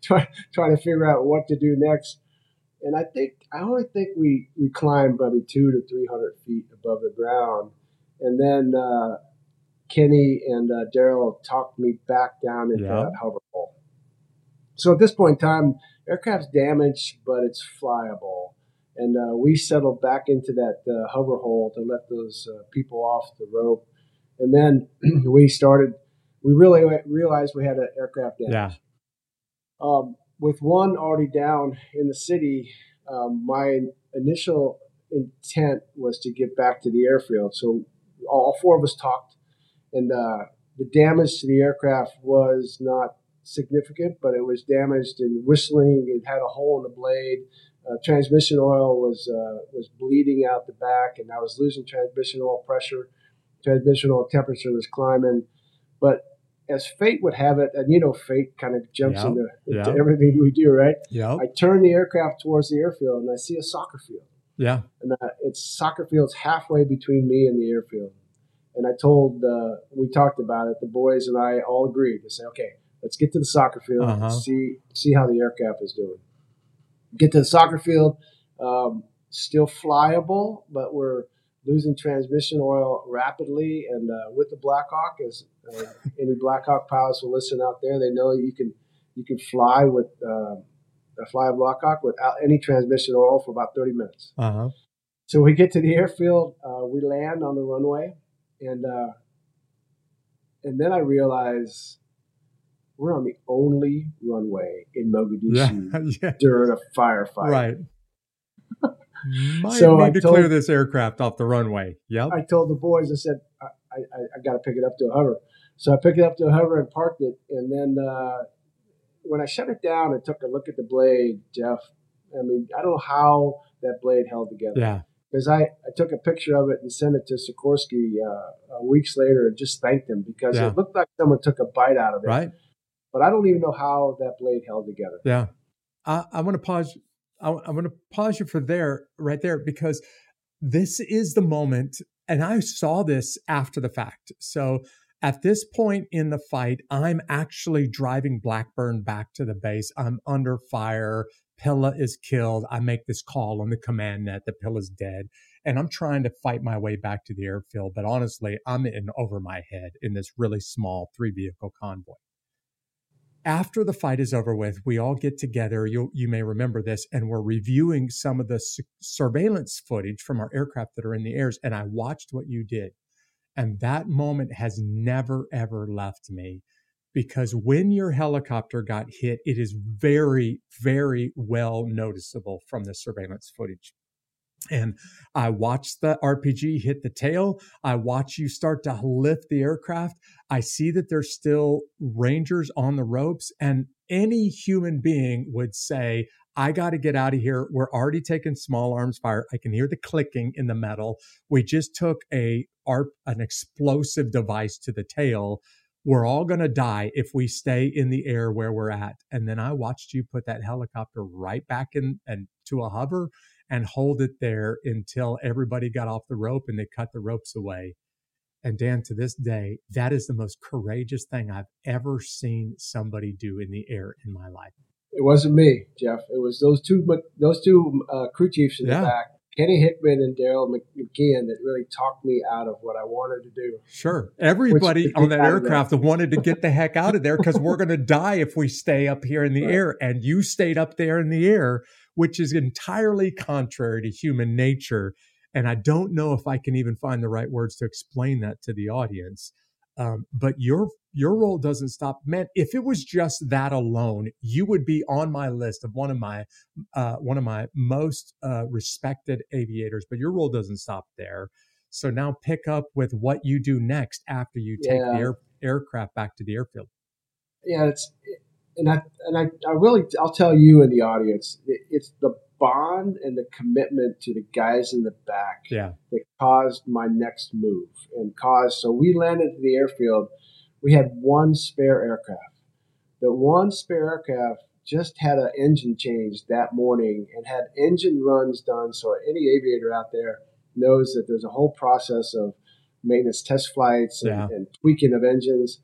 trying trying to figure out what to do next. And I think I only think we, we climbed probably two to three hundred feet above the ground, and then uh, Kenny and uh, Daryl talked me back down into yeah. that hover hole. So at this point in time, aircraft's damaged, but it's flyable, and uh, we settled back into that uh, hover hole to let those uh, people off the rope, and then we started. We really realized we had an aircraft damage. Yeah. Um, with one already down in the city, um, my initial intent was to get back to the airfield. So all four of us talked, and uh, the damage to the aircraft was not significant, but it was damaged and whistling. It had a hole in the blade. Uh, transmission oil was uh, was bleeding out the back, and I was losing transmission oil pressure. Transmission oil temperature was climbing. But as fate would have it, and you know, fate kind of jumps yep, into, into yep. everything we do, right? Yep. I turn the aircraft towards the airfield, and I see a soccer field. Yeah, and uh, it's soccer field's halfway between me and the airfield. And I told, uh, we talked about it. The boys and I all agreed to say, okay, let's get to the soccer field uh-huh. and see see how the aircraft is doing. Get to the soccer field, um, still flyable, but we're losing transmission oil rapidly, and uh, with the Black Hawk, as uh, any Black Hawk pilots will listen out there, they know you can you can fly with uh, a fly a Black Hawk without any transmission oil for about thirty minutes. Uh-huh. So we get to the airfield, uh, we land on the runway, and uh, and then I realize we're on the only runway in Mogadishu yeah, yeah. during a firefight. Right. Might so need I to told, clear this aircraft off the runway. Yep. I told the boys, I said, I, I, I got to pick it up to a hover. So I picked it up to a hover and parked it. And then uh, when I shut it down and took a look at the blade, Jeff, I mean, I don't know how that blade held together. Yeah. Because I, I took a picture of it and sent it to Sikorsky uh, weeks later and just thanked him because yeah. it looked like someone took a bite out of it. Right. But I don't even know how that blade held together. Yeah. I, I want to pause. I'm going to pause you for there, right there, because this is the moment, and I saw this after the fact. So At this point in the fight, I'm actually driving Blackburn back to the base. I'm under fire. Pilla is killed. I make this call on the command net that Pilla's dead. And I'm trying to fight my way back to the airfield. But honestly, I'm in over my head in this really small three-vehicle convoy. After the fight is over with, we all get together. You you may remember this. And we're reviewing some of the su- surveillance footage from our aircraft that are in the airs. And I watched what you did. And that moment has never, ever left me. Because when your helicopter got hit, it is very, very well noticeable from the surveillance footage. And I watched the R P G hit the tail. I watch you start to lift the aircraft. I see that there's still Rangers on the ropes. And any human being would say, I got to get out of here. We're already taking small arms fire. I can hear the clicking in the metal. We just took a an explosive device to the tail. We're all going to die if we stay in the air where we're at. And then I watched you put that helicopter right back in and to a hover and hold it there until everybody got off the rope and they cut the ropes away. And Dan, to this day, that is the most courageous thing I've ever seen somebody do in the air in my life. It wasn't me, Jeff. It was those two those two uh, crew chiefs in yeah. the back, Kenny Hickman and Daryl McGeehan, that really talked me out of what I wanted to do. Sure. Everybody Which, on that aircraft wanted to get the heck out of there because we're going to die if we stay up here in the right. air. And you stayed up there in the air, which is entirely contrary to human nature. And I don't know if I can even find the right words to explain that to the audience. Um, but your your role doesn't stop. Man, if it was just that alone, you would be on my list of one of my uh, one of my most uh, respected aviators. But your role doesn't stop there. So now pick up with what you do next after you take yeah. the air, aircraft back to the airfield. Yeah, it's and I and I, I really I'll tell you in the audience, it, it's the bond and the commitment to the guys in the back yeah. that caused my next move and caused. So we landed at the airfield. We had one spare aircraft. The one spare aircraft just had an engine change that morning and had engine runs done. So any aviator out there knows that there's a whole process of maintenance test flights and, yeah. and tweaking of engines.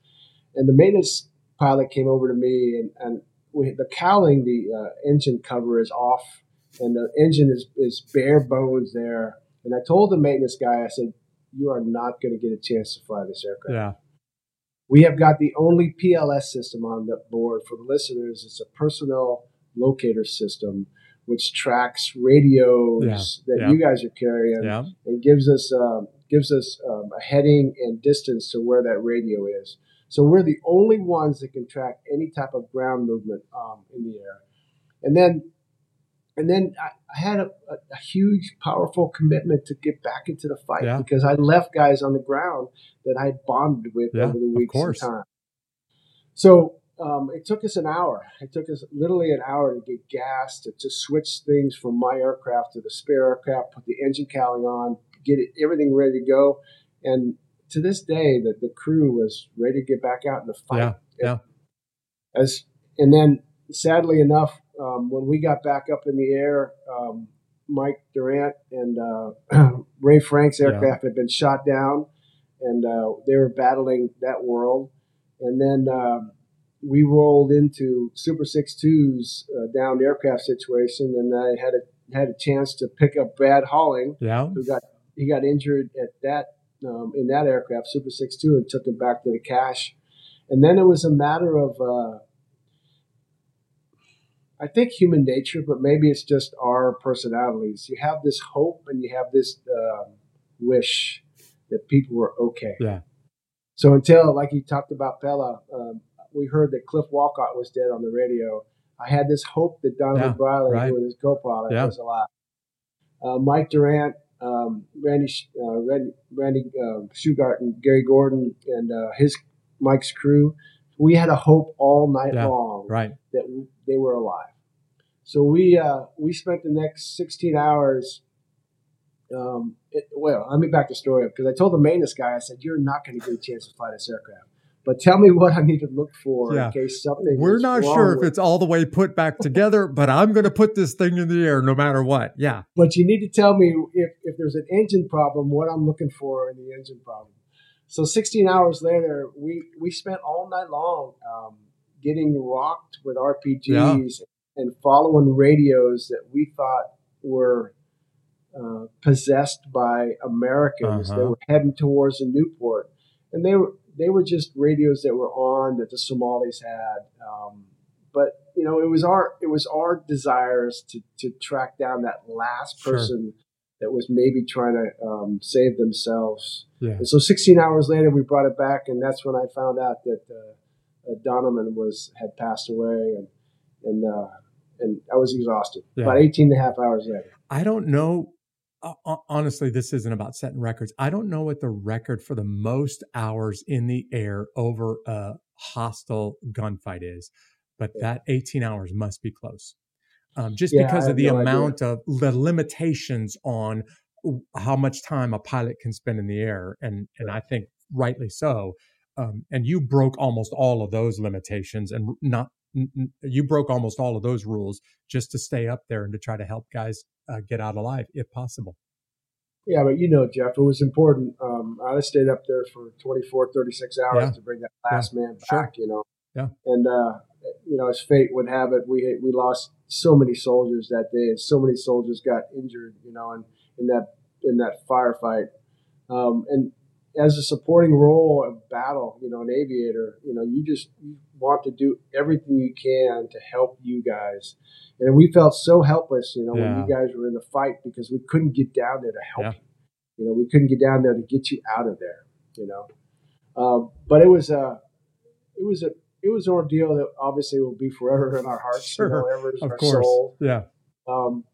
And the maintenance pilot came over to me and, and we, the cowling, the uh, engine cover is off. And the engine is, is bare bones there. And I told the maintenance guy, I said, you are not going to get a chance to fly this aircraft. Yeah. We have got the only P L S system on the board. For the listeners, it's a personnel locator system, which tracks radios yeah. that yeah. you guys are carrying yeah. and gives us um, gives us um, a heading and distance to where that radio is. So we're the only ones that can track any type of ground movement um, in the air. And then... And then I had a, a huge, powerful commitment to get back into the fight yeah. because I left guys on the ground that I bonded with yeah, over the weeks of and time. So um, it took us an hour. It took us literally an hour to get gas, to, to switch things from my aircraft to the spare aircraft, put the engine cowling on, get it, everything ready to go. And to this day, the, the crew was ready to get back out in the fight. Yeah, and, yeah. As, and then, sadly enough, Um, when we got back up in the air, um, Mike Durant and uh, Ray Frank's aircraft yeah. had been shot down, and uh, they were battling that world. And then um, we rolled into Super six two's uh, downed aircraft situation, and I had a had a chance to pick up Brad Holling, yeah. who got he got injured at that um, in that aircraft Super six two, and took him back to the cache. And then it was a matter of. Uh, I think human nature, but maybe it's just our personalities. You have this hope and you have this um, wish that people were okay. Yeah. So until, like you talked about Pella, um, we heard that Cliff Walcott was dead on the radio. I had this hope that Donovan yeah, Briley, right. who was his co-pilot, yeah. was alive. Uh, Mike Durant, um, Randy, uh, Randy, Randy uh, Shugart and Gary Gordon and uh, his Mike's crew, we had a hope all night yeah, long right. that we, they were alive. So we uh, we spent the next sixteen hours. Um, it, well, let me back the story up because I told the maintenance guy, I said, "You're not going to get a chance to fly this aircraft, but tell me what I need to look for yeah. in case something." We're not sure if it's all the way put back together, but I'm going to put this thing in the air no matter what. Yeah. But you need to tell me if if there's an engine problem, what I'm looking for in the engine problem. So sixteen hours later, we, we spent all night long um, getting rocked with R P Gs yeah. and following radios that we thought were uh, possessed by Americans uh-huh. that were heading towards a Newport. And they were they were just radios that were on that the Somalis had. Um, but, you know, it was our it was our desires to, to track down that last person sure. that was maybe trying to um, save themselves. Yeah. And so sixteen hours later, we brought it back, and that's when I found out that uh, Donovan was had passed away, and and uh, and I was exhausted. Yeah. About eighteen and a half hours later. I don't know. Honestly, this isn't about setting records. I don't know what the record for the most hours in the air over a hostile gunfight is, but yeah. that eighteen hours must be close. Um, just yeah, because of the no amount idea. of the limitations on how much time a pilot can spend in the air. And, and I think rightly so. Um, and you broke almost all of those limitations and not, n- you broke almost all of those rules just to stay up there and to try to help guys uh, get out alive if possible. Yeah. But you know, Jeff, it was important. Um, I stayed up there for twenty-four, thirty-six hours yeah. to bring that last yeah. man back, sure. you know? Yeah. And, uh, you know, as fate would have it, we we lost so many soldiers that day, and so many soldiers got injured, you know, in, in that in that firefight. Um, and as a supporting role of battle, you know, an aviator, you know, you just want to do everything you can to help you guys. And we felt so helpless, you know, yeah. when you guys were in the fight, because we couldn't get down there to help yeah. you. You know, we couldn't get down there to get you out of there, you know. Um, but it was a, it was a, It was an ordeal that obviously will be forever in our hearts, sure, you know, ever in our course. soul. Yeah. Um,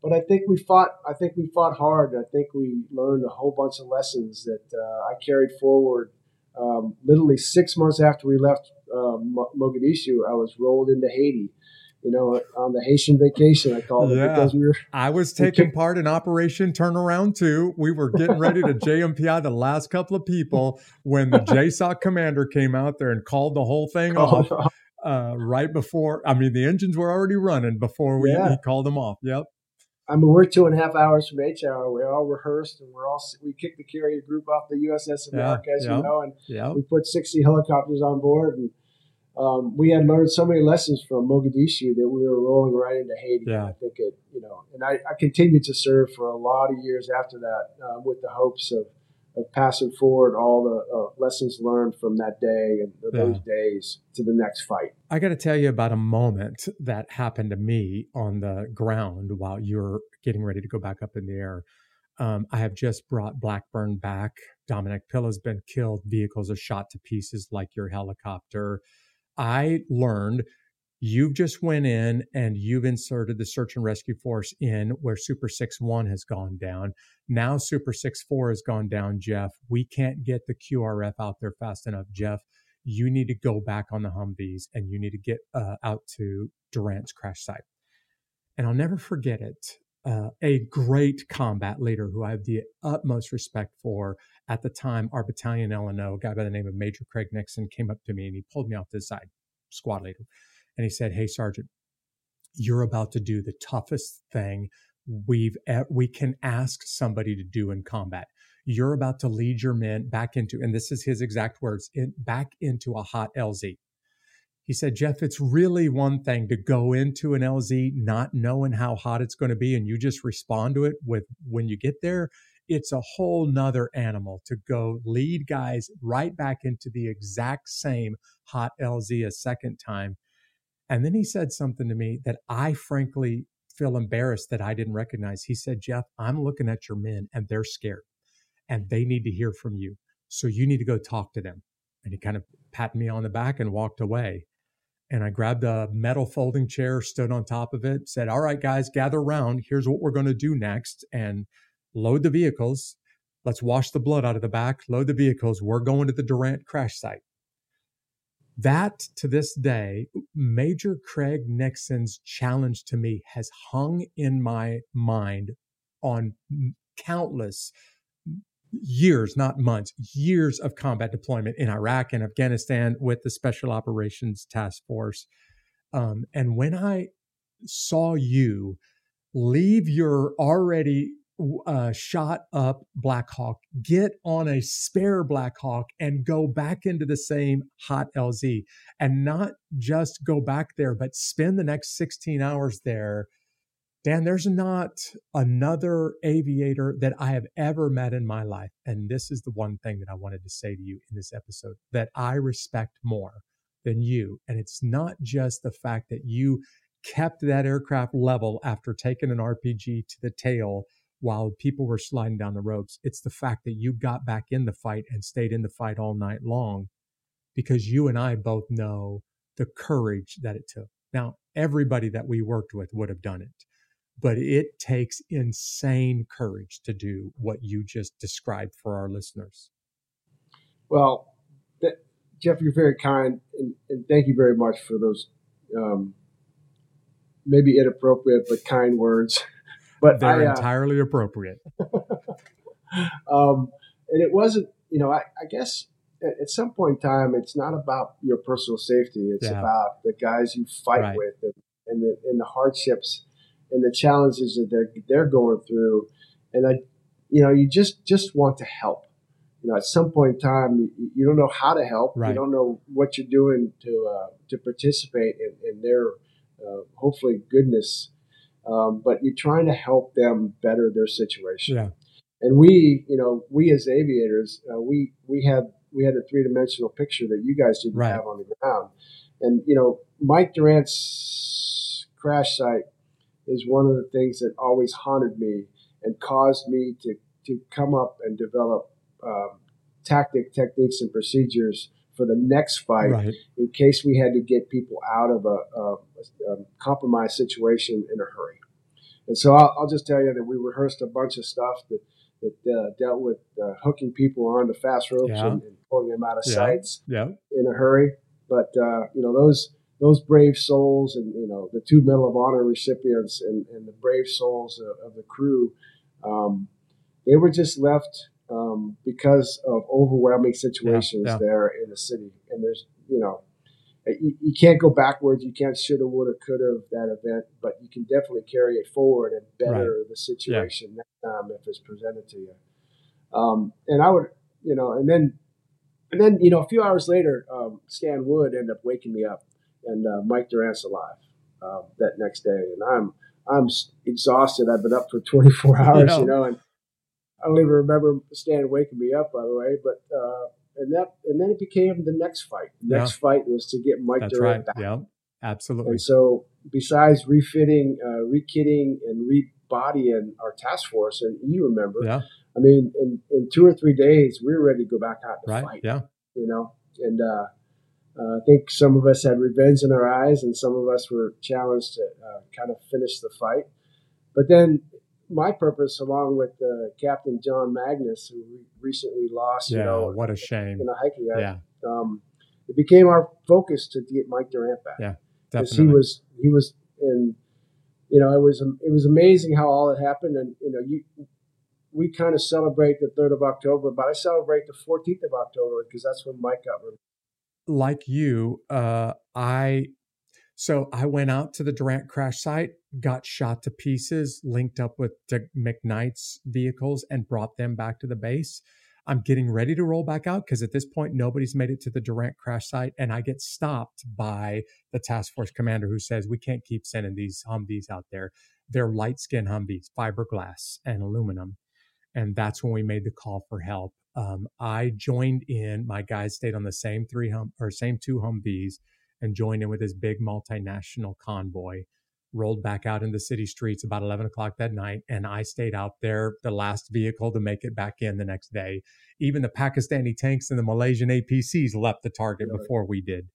but I think we fought. I think we fought hard. I think we learned a whole bunch of lessons that uh, I carried forward. Um, literally six months after we left uh, Mogadishu, I was rolled into Haiti. You know, on the Haitian vacation, I called it yeah. because we were. I was taking part in Operation Turnaround Two. We were getting ready to J M P I the last couple of people when the J SOC commander came out there and called the whole thing called off uh, right before. I mean, the engines were already running before we yeah. he called them off. Yep. I mean, we're two and a half hours from H hour. We all rehearsed and we're all we kicked the carrier group off the U S S America, yeah, as yep, you know, and yep. we put sixty helicopters on board and. Um, we had learned so many lessons from Mogadishu that we were rolling right into Haiti. Yeah. I think it, you know, and I, I continued to serve for a lot of years after that uh, with the hopes of, of passing forward all the uh, lessons learned from that day and yeah. those days to the next fight. I got to tell you about a moment that happened to me on the ground while you're getting ready to go back up in the air. Um, I have just brought Blackburn back. Dominic Pilla's been killed. Vehicles are shot to pieces like your helicopter. I learned you just went in and you've inserted the search and rescue force in where Super six one has gone down. Now Super six four has gone down, Jeff. We can't get the Q R F out there fast enough, Jeff. You need to go back on the Humvees and you need to get uh, out to Durant's crash site. And I'll never forget it. Uh, a great combat leader who I have the utmost respect for. At the time, our battalion L N O, a guy by the name of Major Craig Nixon, came up to me and he pulled me off to the side, squad leader. And he said, hey, Sergeant, you're about to do the toughest thing we've we can ask somebody to do in combat. You're about to lead your men back into, and this is his exact words, in, back into a hot L Z. He said, Jeff, it's really one thing to go into an L Z not knowing how hot it's going to be and you just respond to it with when you get there. It's a whole nother animal to go lead guys right back into the exact same hot L Z a second time. And then he said something to me that I frankly feel embarrassed that I didn't recognize. He said, Jeff, I'm looking at your men and they're scared and they need to hear from you. So you need to go talk to them. And he kind of patted me on the back and walked away. And I grabbed a metal folding chair, stood on top of it, said, all right, guys, gather around. Here's what we're going to do next. And load the vehicles. Let's wash the blood out of the back. Load the vehicles. We're going to the Durant crash site. That, to this day, Major Craig Nixon's challenge to me has hung in my mind on countless years, not months, years of combat deployment in Iraq and Afghanistan with the Special Operations Task Force. Um, and when I saw you leave your already uh, shot up Black Hawk, get on a spare Black Hawk and go back into the same hot L Z, and not just go back there, but spend the next sixteen hours there. Dan, there's not another aviator that I have ever met in my life, and this is the one thing that I wanted to say to you in this episode, that I respect more than you. And it's not just the fact that you kept that aircraft level after taking an R P G to the tail while people were sliding down the ropes. It's the fact that you got back in the fight and stayed in the fight all night long, because you and I both know the courage that it took. Now, everybody that we worked with would have done it, but it takes insane courage to do what you just described for our listeners. Well, th- Jeff, you're very kind, and, and thank you very much for those um, maybe inappropriate but kind words. But they're I, uh, entirely appropriate. um, and it wasn't, you know, I, I guess at, at some point in time, it's not about your personal safety. It's yeah. about the guys you fight right. with and, and, the, and the hardships and the challenges that they're, they're going through. And, I, you know, you just, just want to help. You know, at some point in time, you, you don't know how to help. Right. You don't know what you're doing to uh, to participate in, in their, uh, hopefully, goodness. Um, but you're trying to help them better their situation. Yeah. And we, you know, we as aviators, uh, we we had we had a three-dimensional picture that you guys didn't right. have on the ground. And, you know, Mike Durant's crash site is one of the things that always haunted me and caused me to, to come up and develop um, tactic, techniques, and procedures for the next fight right. in case we had to get people out of a, a, a compromised situation in a hurry. And so I'll, I'll just tell you that we rehearsed a bunch of stuff that, that uh, dealt with uh, hooking people onto fast ropes yeah. and, and pulling them out of yeah. sights yeah. in a hurry. But, uh, you know, those... Those brave souls and, you know, the two Medal of Honor recipients and, and the brave souls of, of the crew, um, they were just left um, because of overwhelming situations yeah, yeah. there in the city. And there's, you know, you, you can't go backwards. You can't shoulda, woulda, coulda that event, but you can definitely carry it forward and better right. the situation yeah. next time if it's presented to you. Um, and I would, you know, and then, and then, you know, a few hours later, um, Stan Wood ended up waking me up. And uh, Mike Durant's alive uh, that next day, and I'm I'm exhausted. I've been up for twenty-four hours, yeah. you know, and I don't even remember Stan waking me up, by the way. But uh, and that and then it became the next fight. The yeah. next fight was to get Mike That's Durant right. back. Yeah, absolutely. And so, besides refitting, uh, re-kitting, and re-bodying our task force, and you remember, yeah. I mean, in, in two or three days, we were ready to go back out to right. fight. Yeah, you know, and. Uh, Uh, I think some of us had revenge in our eyes, and some of us were challenged to uh, kind of finish the fight. But then my purpose, along with uh, Captain John Magnus, who we recently lost, yeah, you know, what a shame, in a hiking yeah. um, it became our focus to get Mike Durant back. Yeah, definitely. He was, he was, and you know, it was, it was amazing how all it happened, and you know, you. We kind of celebrate the third of October, but I celebrate the fourteenth of October because that's when Mike got released. Like you, uh, I, so I went out to the Durant crash site, got shot to pieces, linked up with the McKnight's vehicles and brought them back to the base. I'm getting ready to roll back out because at this point, nobody's made it to the Durant crash site. And I get stopped by the task force commander who says, we can't keep sending these Humvees out there. They're light skin Humvees, fiberglass and aluminum. And that's when we made the call for help. Um, I joined in. My guys stayed on the same three hum or same two Humvees and joined in with this big multinational convoy. Rolled back out into city streets about eleven o'clock that night, and I stayed out there, the last vehicle to make it back in the next day. Even the Pakistani tanks and the Malaysian A P Cs left the target really? before we did.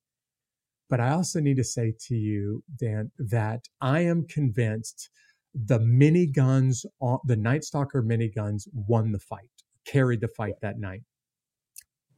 But I also need to say to you, Dan, that I am convinced the miniguns, the Night Stalker miniguns, won the fight. Carried the fight that night.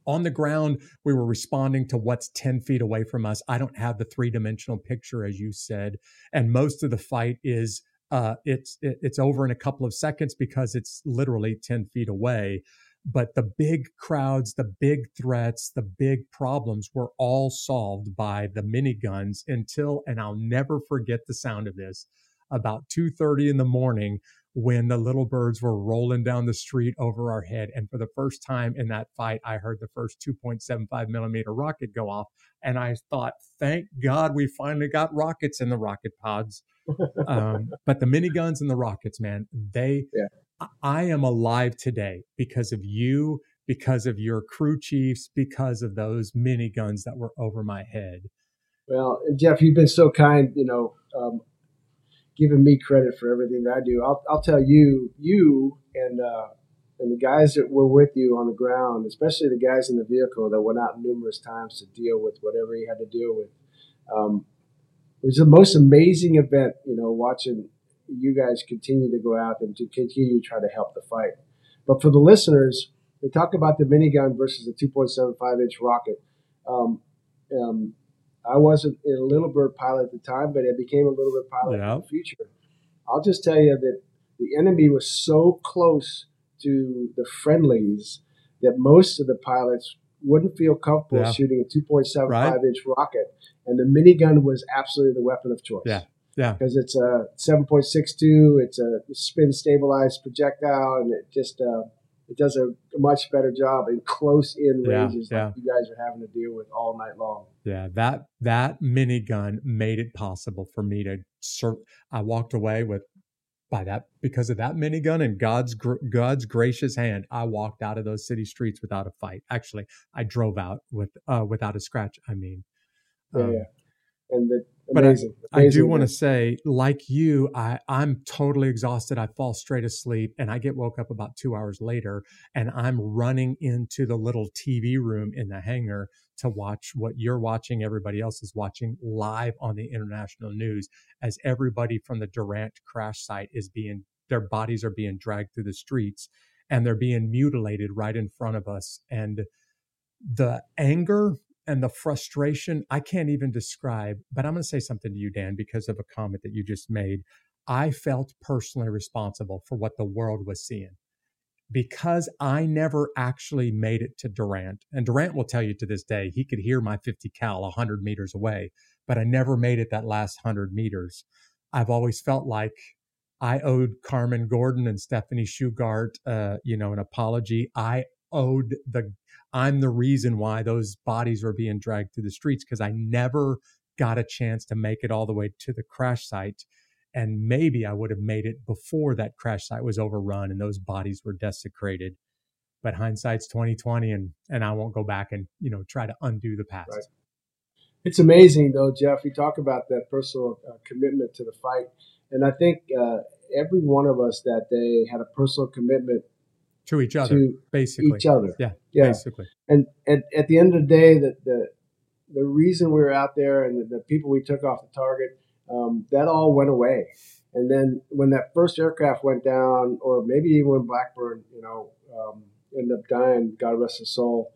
On the ground, we were responding to what's ten feet away from us. I don't have the three-dimensional picture, as you said. And most of the fight is uh, it's it's over in a couple of seconds because it's literally ten feet away. But the big crowds, the big threats, the big problems were all solved by the miniguns until, and I'll never forget the sound of this, about two thirty in the morning, when the little birds were rolling down the street over our head. And for the first time in that fight, I heard the first two point seven five millimeter rocket go off. And I thought, thank God we finally got rockets in the rocket pods. Um, but the miniguns and the rockets, man, they, yeah. I am alive today because of you, because of your crew chiefs, because of those miniguns that were over my head. Well, Jeff, you've been so kind, you know, um, giving me credit for everything that I do. I'll, I'll tell you, you and uh, and the guys that were with you on the ground, especially the guys in the vehicle that went out numerous times to deal with whatever he had to deal with. Um, it was the most amazing event, you know, watching you guys continue to go out and to continue to try to help the fight. But for the listeners, they talk about the minigun versus the two point seven five inch rocket. Um, um, I wasn't a little bird pilot at the time, but I became a little bird pilot yeah. in the future. I'll just tell you that the enemy was so close to the friendlies that most of the pilots wouldn't feel comfortable yeah. shooting a two point seven five right. inch rocket. And the minigun was absolutely the weapon of choice. Yeah, yeah. Because it's a seven point six two, it's a spin stabilized projectile, and it just uh, it does a much better job in close in yeah, ranges yeah. like you guys are having to deal with all night long. Yeah, that that minigun made it possible for me to serve. I walked away with by that because of that minigun and God's God's gracious hand. I walked out of those city streets without a fight. Actually, I drove out with uh, without a scratch. I mean. Yeah, um, yeah, and the, amazing, but I, amazing I do want to say, like you, I, I'm totally exhausted. I fall straight asleep, and I get woke up about two hours later, and I'm running into the little T V room in the hangar to watch what you're watching, everybody else is watching live on the international news as everybody from the Durant crash site is being, their bodies are being dragged through the streets, and they're being mutilated right in front of us. And the anger and the frustration, I can't even describe, but I'm going to say something to you, Dan, because of a comment that you just made. I felt personally responsible for what the world was seeing because I never actually made it to Durant. And Durant will tell you to this day, he could hear my fifty cal one hundred meters away, but I never made it that last one hundred meters. I've always felt like I owed Carmen Gordon and Stephanie Shugart, uh, you know, an apology. I owed the I'm the reason why those bodies were being dragged through the streets because I never got a chance to make it all the way to the crash site. And maybe I would have made it before that crash site was overrun and those bodies were desecrated. But hindsight's twenty twenty, and and I won't go back and, you know, try to undo the past. Right. It's amazing, though, Jeff. You talk about that personal uh, commitment to the fight. And I think uh, every one of us that day had a personal commitment to each other, to basically. Each other, yeah, yeah. Basically. And, and at the end of the day, the the, the reason we were out there and the, the people we took off the target, um, that all went away. And then when that first aircraft went down, or maybe even when Blackburn, you know, um, ended up dying, God rest his soul.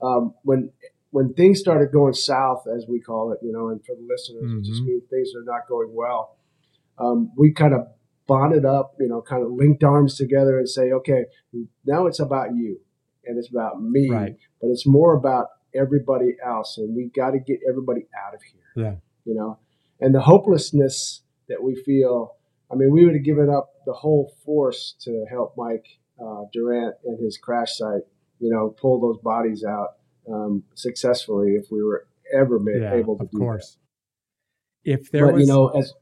Um, when when things started going south, as we call it, you know, and for the listeners, mm-hmm. it just means things are not going well. Um, we kind of bonded up, you know, kind of linked arms together and say, okay, now it's about you and it's about me, right. but it's more about everybody else. And we got to get everybody out of here, yeah. you know, and the hopelessness that we feel. I mean, we would have given up the whole force to help Mike uh, Durant and his crash site, you know, pull those bodies out um, successfully if we were ever made, yeah, able to do course. That. If there but, was, you know, as,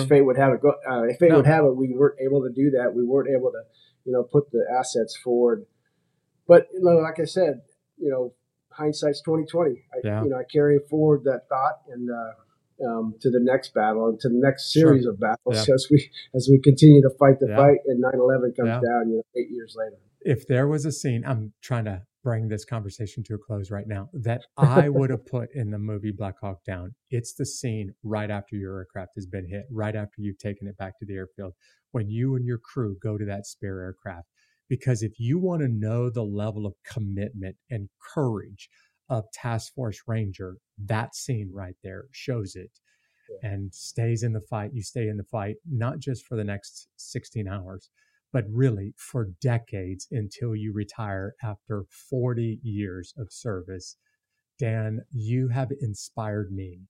As fate would have it, go, uh, if fate no. would have it, we weren't able to do that. We weren't able to, you know, put the assets forward. But you know, like I said, you know, hindsight's twenty twenty. I, yeah. You know, I carry forward that thought and uh, um, to the next battle and to the next series sure. of battles yeah. as we as we continue to fight the yeah. fight. And nine eleven comes yeah. down, you know, eight years later. If there was a scene, I'm trying to bring this conversation to a close right now, that I would have put in the movie Black Hawk Down. It's the scene right after your aircraft has been hit, right after you've taken it back to the airfield, when you and your crew go to that spare aircraft. Because if you want to know the level of commitment and courage of Task Force Ranger, that scene right there shows it yeah. and stays in the fight. You stay in the fight, not just for the next sixteen hours, but really for decades until you retire after forty years of service. Dan, you have inspired me.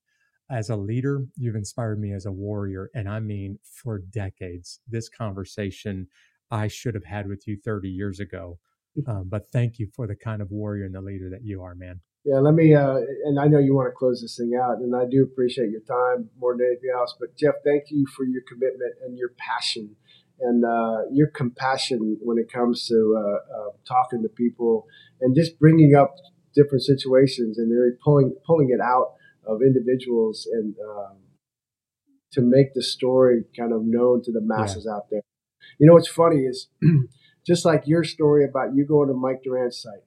As a leader, you've inspired me as a warrior, and I mean for decades. This conversation I should have had with you thirty years ago, uh, but thank you for the kind of warrior and the leader that you are, man. Yeah, let me, uh, and I know you want to close this thing out, and I do appreciate your time more than anything else, but Jeff, thank you for your commitment and your passion and uh, your compassion when it comes to uh, uh, talking to people and just bringing up different situations and really pulling, pulling it out of individuals and um, to make the story kind of known to the masses yeah. out there. You know, what's funny is just like your story about you going to Mike Durant's site,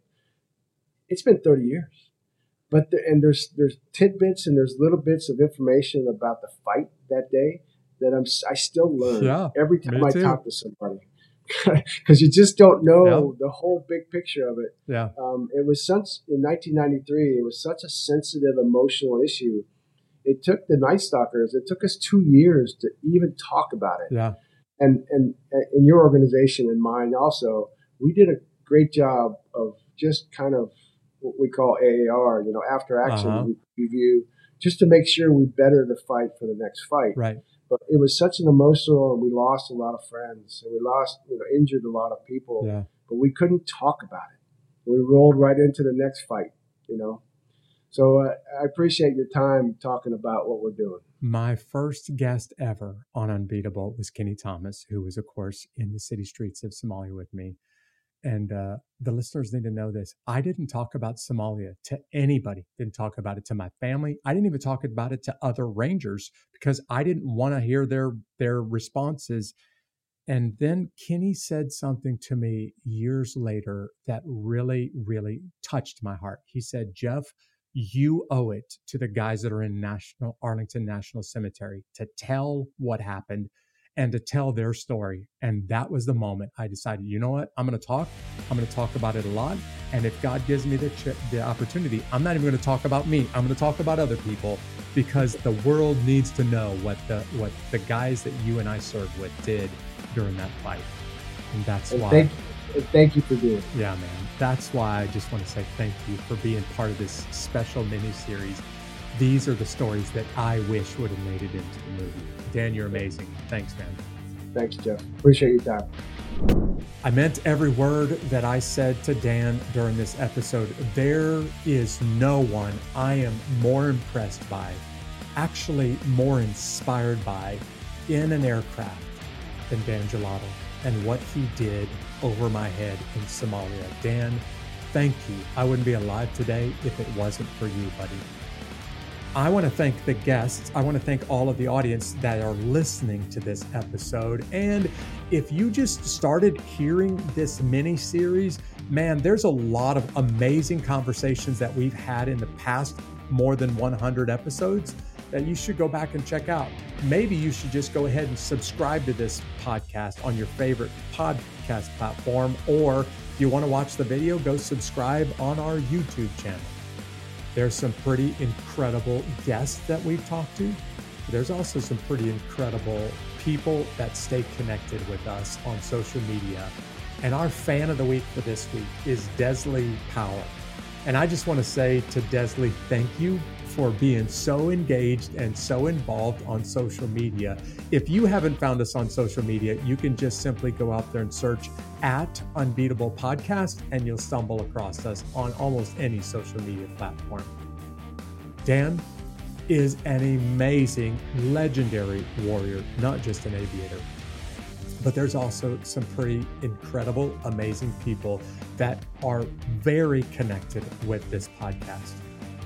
it's been thirty years. But the, and there's there's tidbits and there's little bits of information about the fight that day that I'm I still learn yeah, every time I too. talk to somebody because you just don't know no. the whole big picture of it. Yeah, um, it was since in nineteen ninety-three. It was such a sensitive, emotional issue. It took the Night Stalkers. It took us two years to even talk about it. Yeah, and and in your organization and mine also, we did a great job of just kind of what we call A A R, you know, after action uh-huh. review, just to make sure we better the fight for the next fight. Right. But it was such an emotional, and we lost a lot of friends, and we lost, you know, injured a lot of people. Yeah. But we couldn't talk about it. We rolled right into the next fight, you know. So uh, I appreciate your time talking about what we're doing. My first guest ever on Unbeatable was Kenny Thomas, who was, of course, in the city streets of Somalia with me. And uh, the listeners need to know this. I didn't talk about Somalia to anybody. Didn't talk about it to my family. I didn't even talk about it to other Rangers because I didn't want to hear their their responses. And then Kenny said something to me years later that really, really touched my heart. He said, Jeff, you owe it to the guys that are in National Arlington National Cemetery to tell what happened and to tell their story. And that was the moment I decided, you know what? I'm going to talk. I'm going to talk about it a lot. And if God gives me the, ch- the opportunity, I'm not even going to talk about me. I'm going to talk about other people because the world needs to know what the what the guys that you and I served with did during that fight. And that's and why. Thank you. And thank you for doing it. Yeah, man. That's why I just want to say thank you for being part of this special mini-series. These are the stories that I wish would have made it into the movie. Dan, you're amazing. Thanks, man. Thanks, Jeff. Appreciate your time. I meant every word that I said to Dan during this episode. There is no one I am more impressed by, actually more inspired by, in an aircraft than Dan Jollota and what he did over my head in Somalia. Dan, thank you. I wouldn't be alive today if it wasn't for you, buddy. I want to thank the guests. I want to thank all of the audience that are listening to this episode. And if you just started hearing this mini series, man, there's a lot of amazing conversations that we've had in the past more than one hundred episodes that you should go back and check out. Maybe you should just go ahead and subscribe to this podcast on your favorite podcast platform. Or if you want to watch the video, go subscribe on our YouTube channel. There's some pretty incredible guests that we've talked to. There's also some pretty incredible people that stay connected with us on social media. And our fan of the week for this week is Desley Power. And I just want to say to Desley, thank you for being so engaged and so involved on social media. If you haven't found us on social media, you can just simply go out there and search at Unbeatable Podcast, and you'll stumble across us on almost any social media platform. Dan is an amazing, legendary warrior, not just an aviator. But there's also some pretty incredible, amazing people that are very connected with this podcast.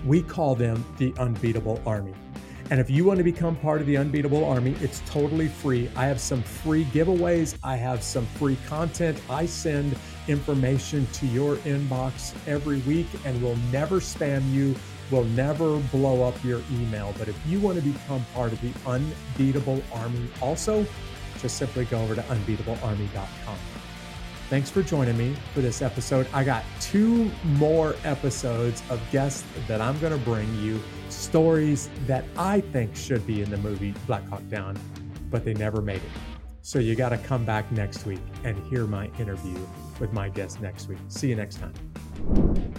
We call them the Unbeatable Army. And if you want to become part of the Unbeatable Army, it's totally free. I have some free giveaways. I have some free content. I send information to your inbox every week and will never spam you, will never blow up your email. But if you want to become part of the Unbeatable Army also, just simply go over to unbeatable army dot com. Thanks for joining me for this episode. I got two more episodes of guests that I'm going to bring you, stories that I think should be in the movie Black Hawk Down, but they never made it. So you got to come back next week and hear my interview with my guest next week. See you next time.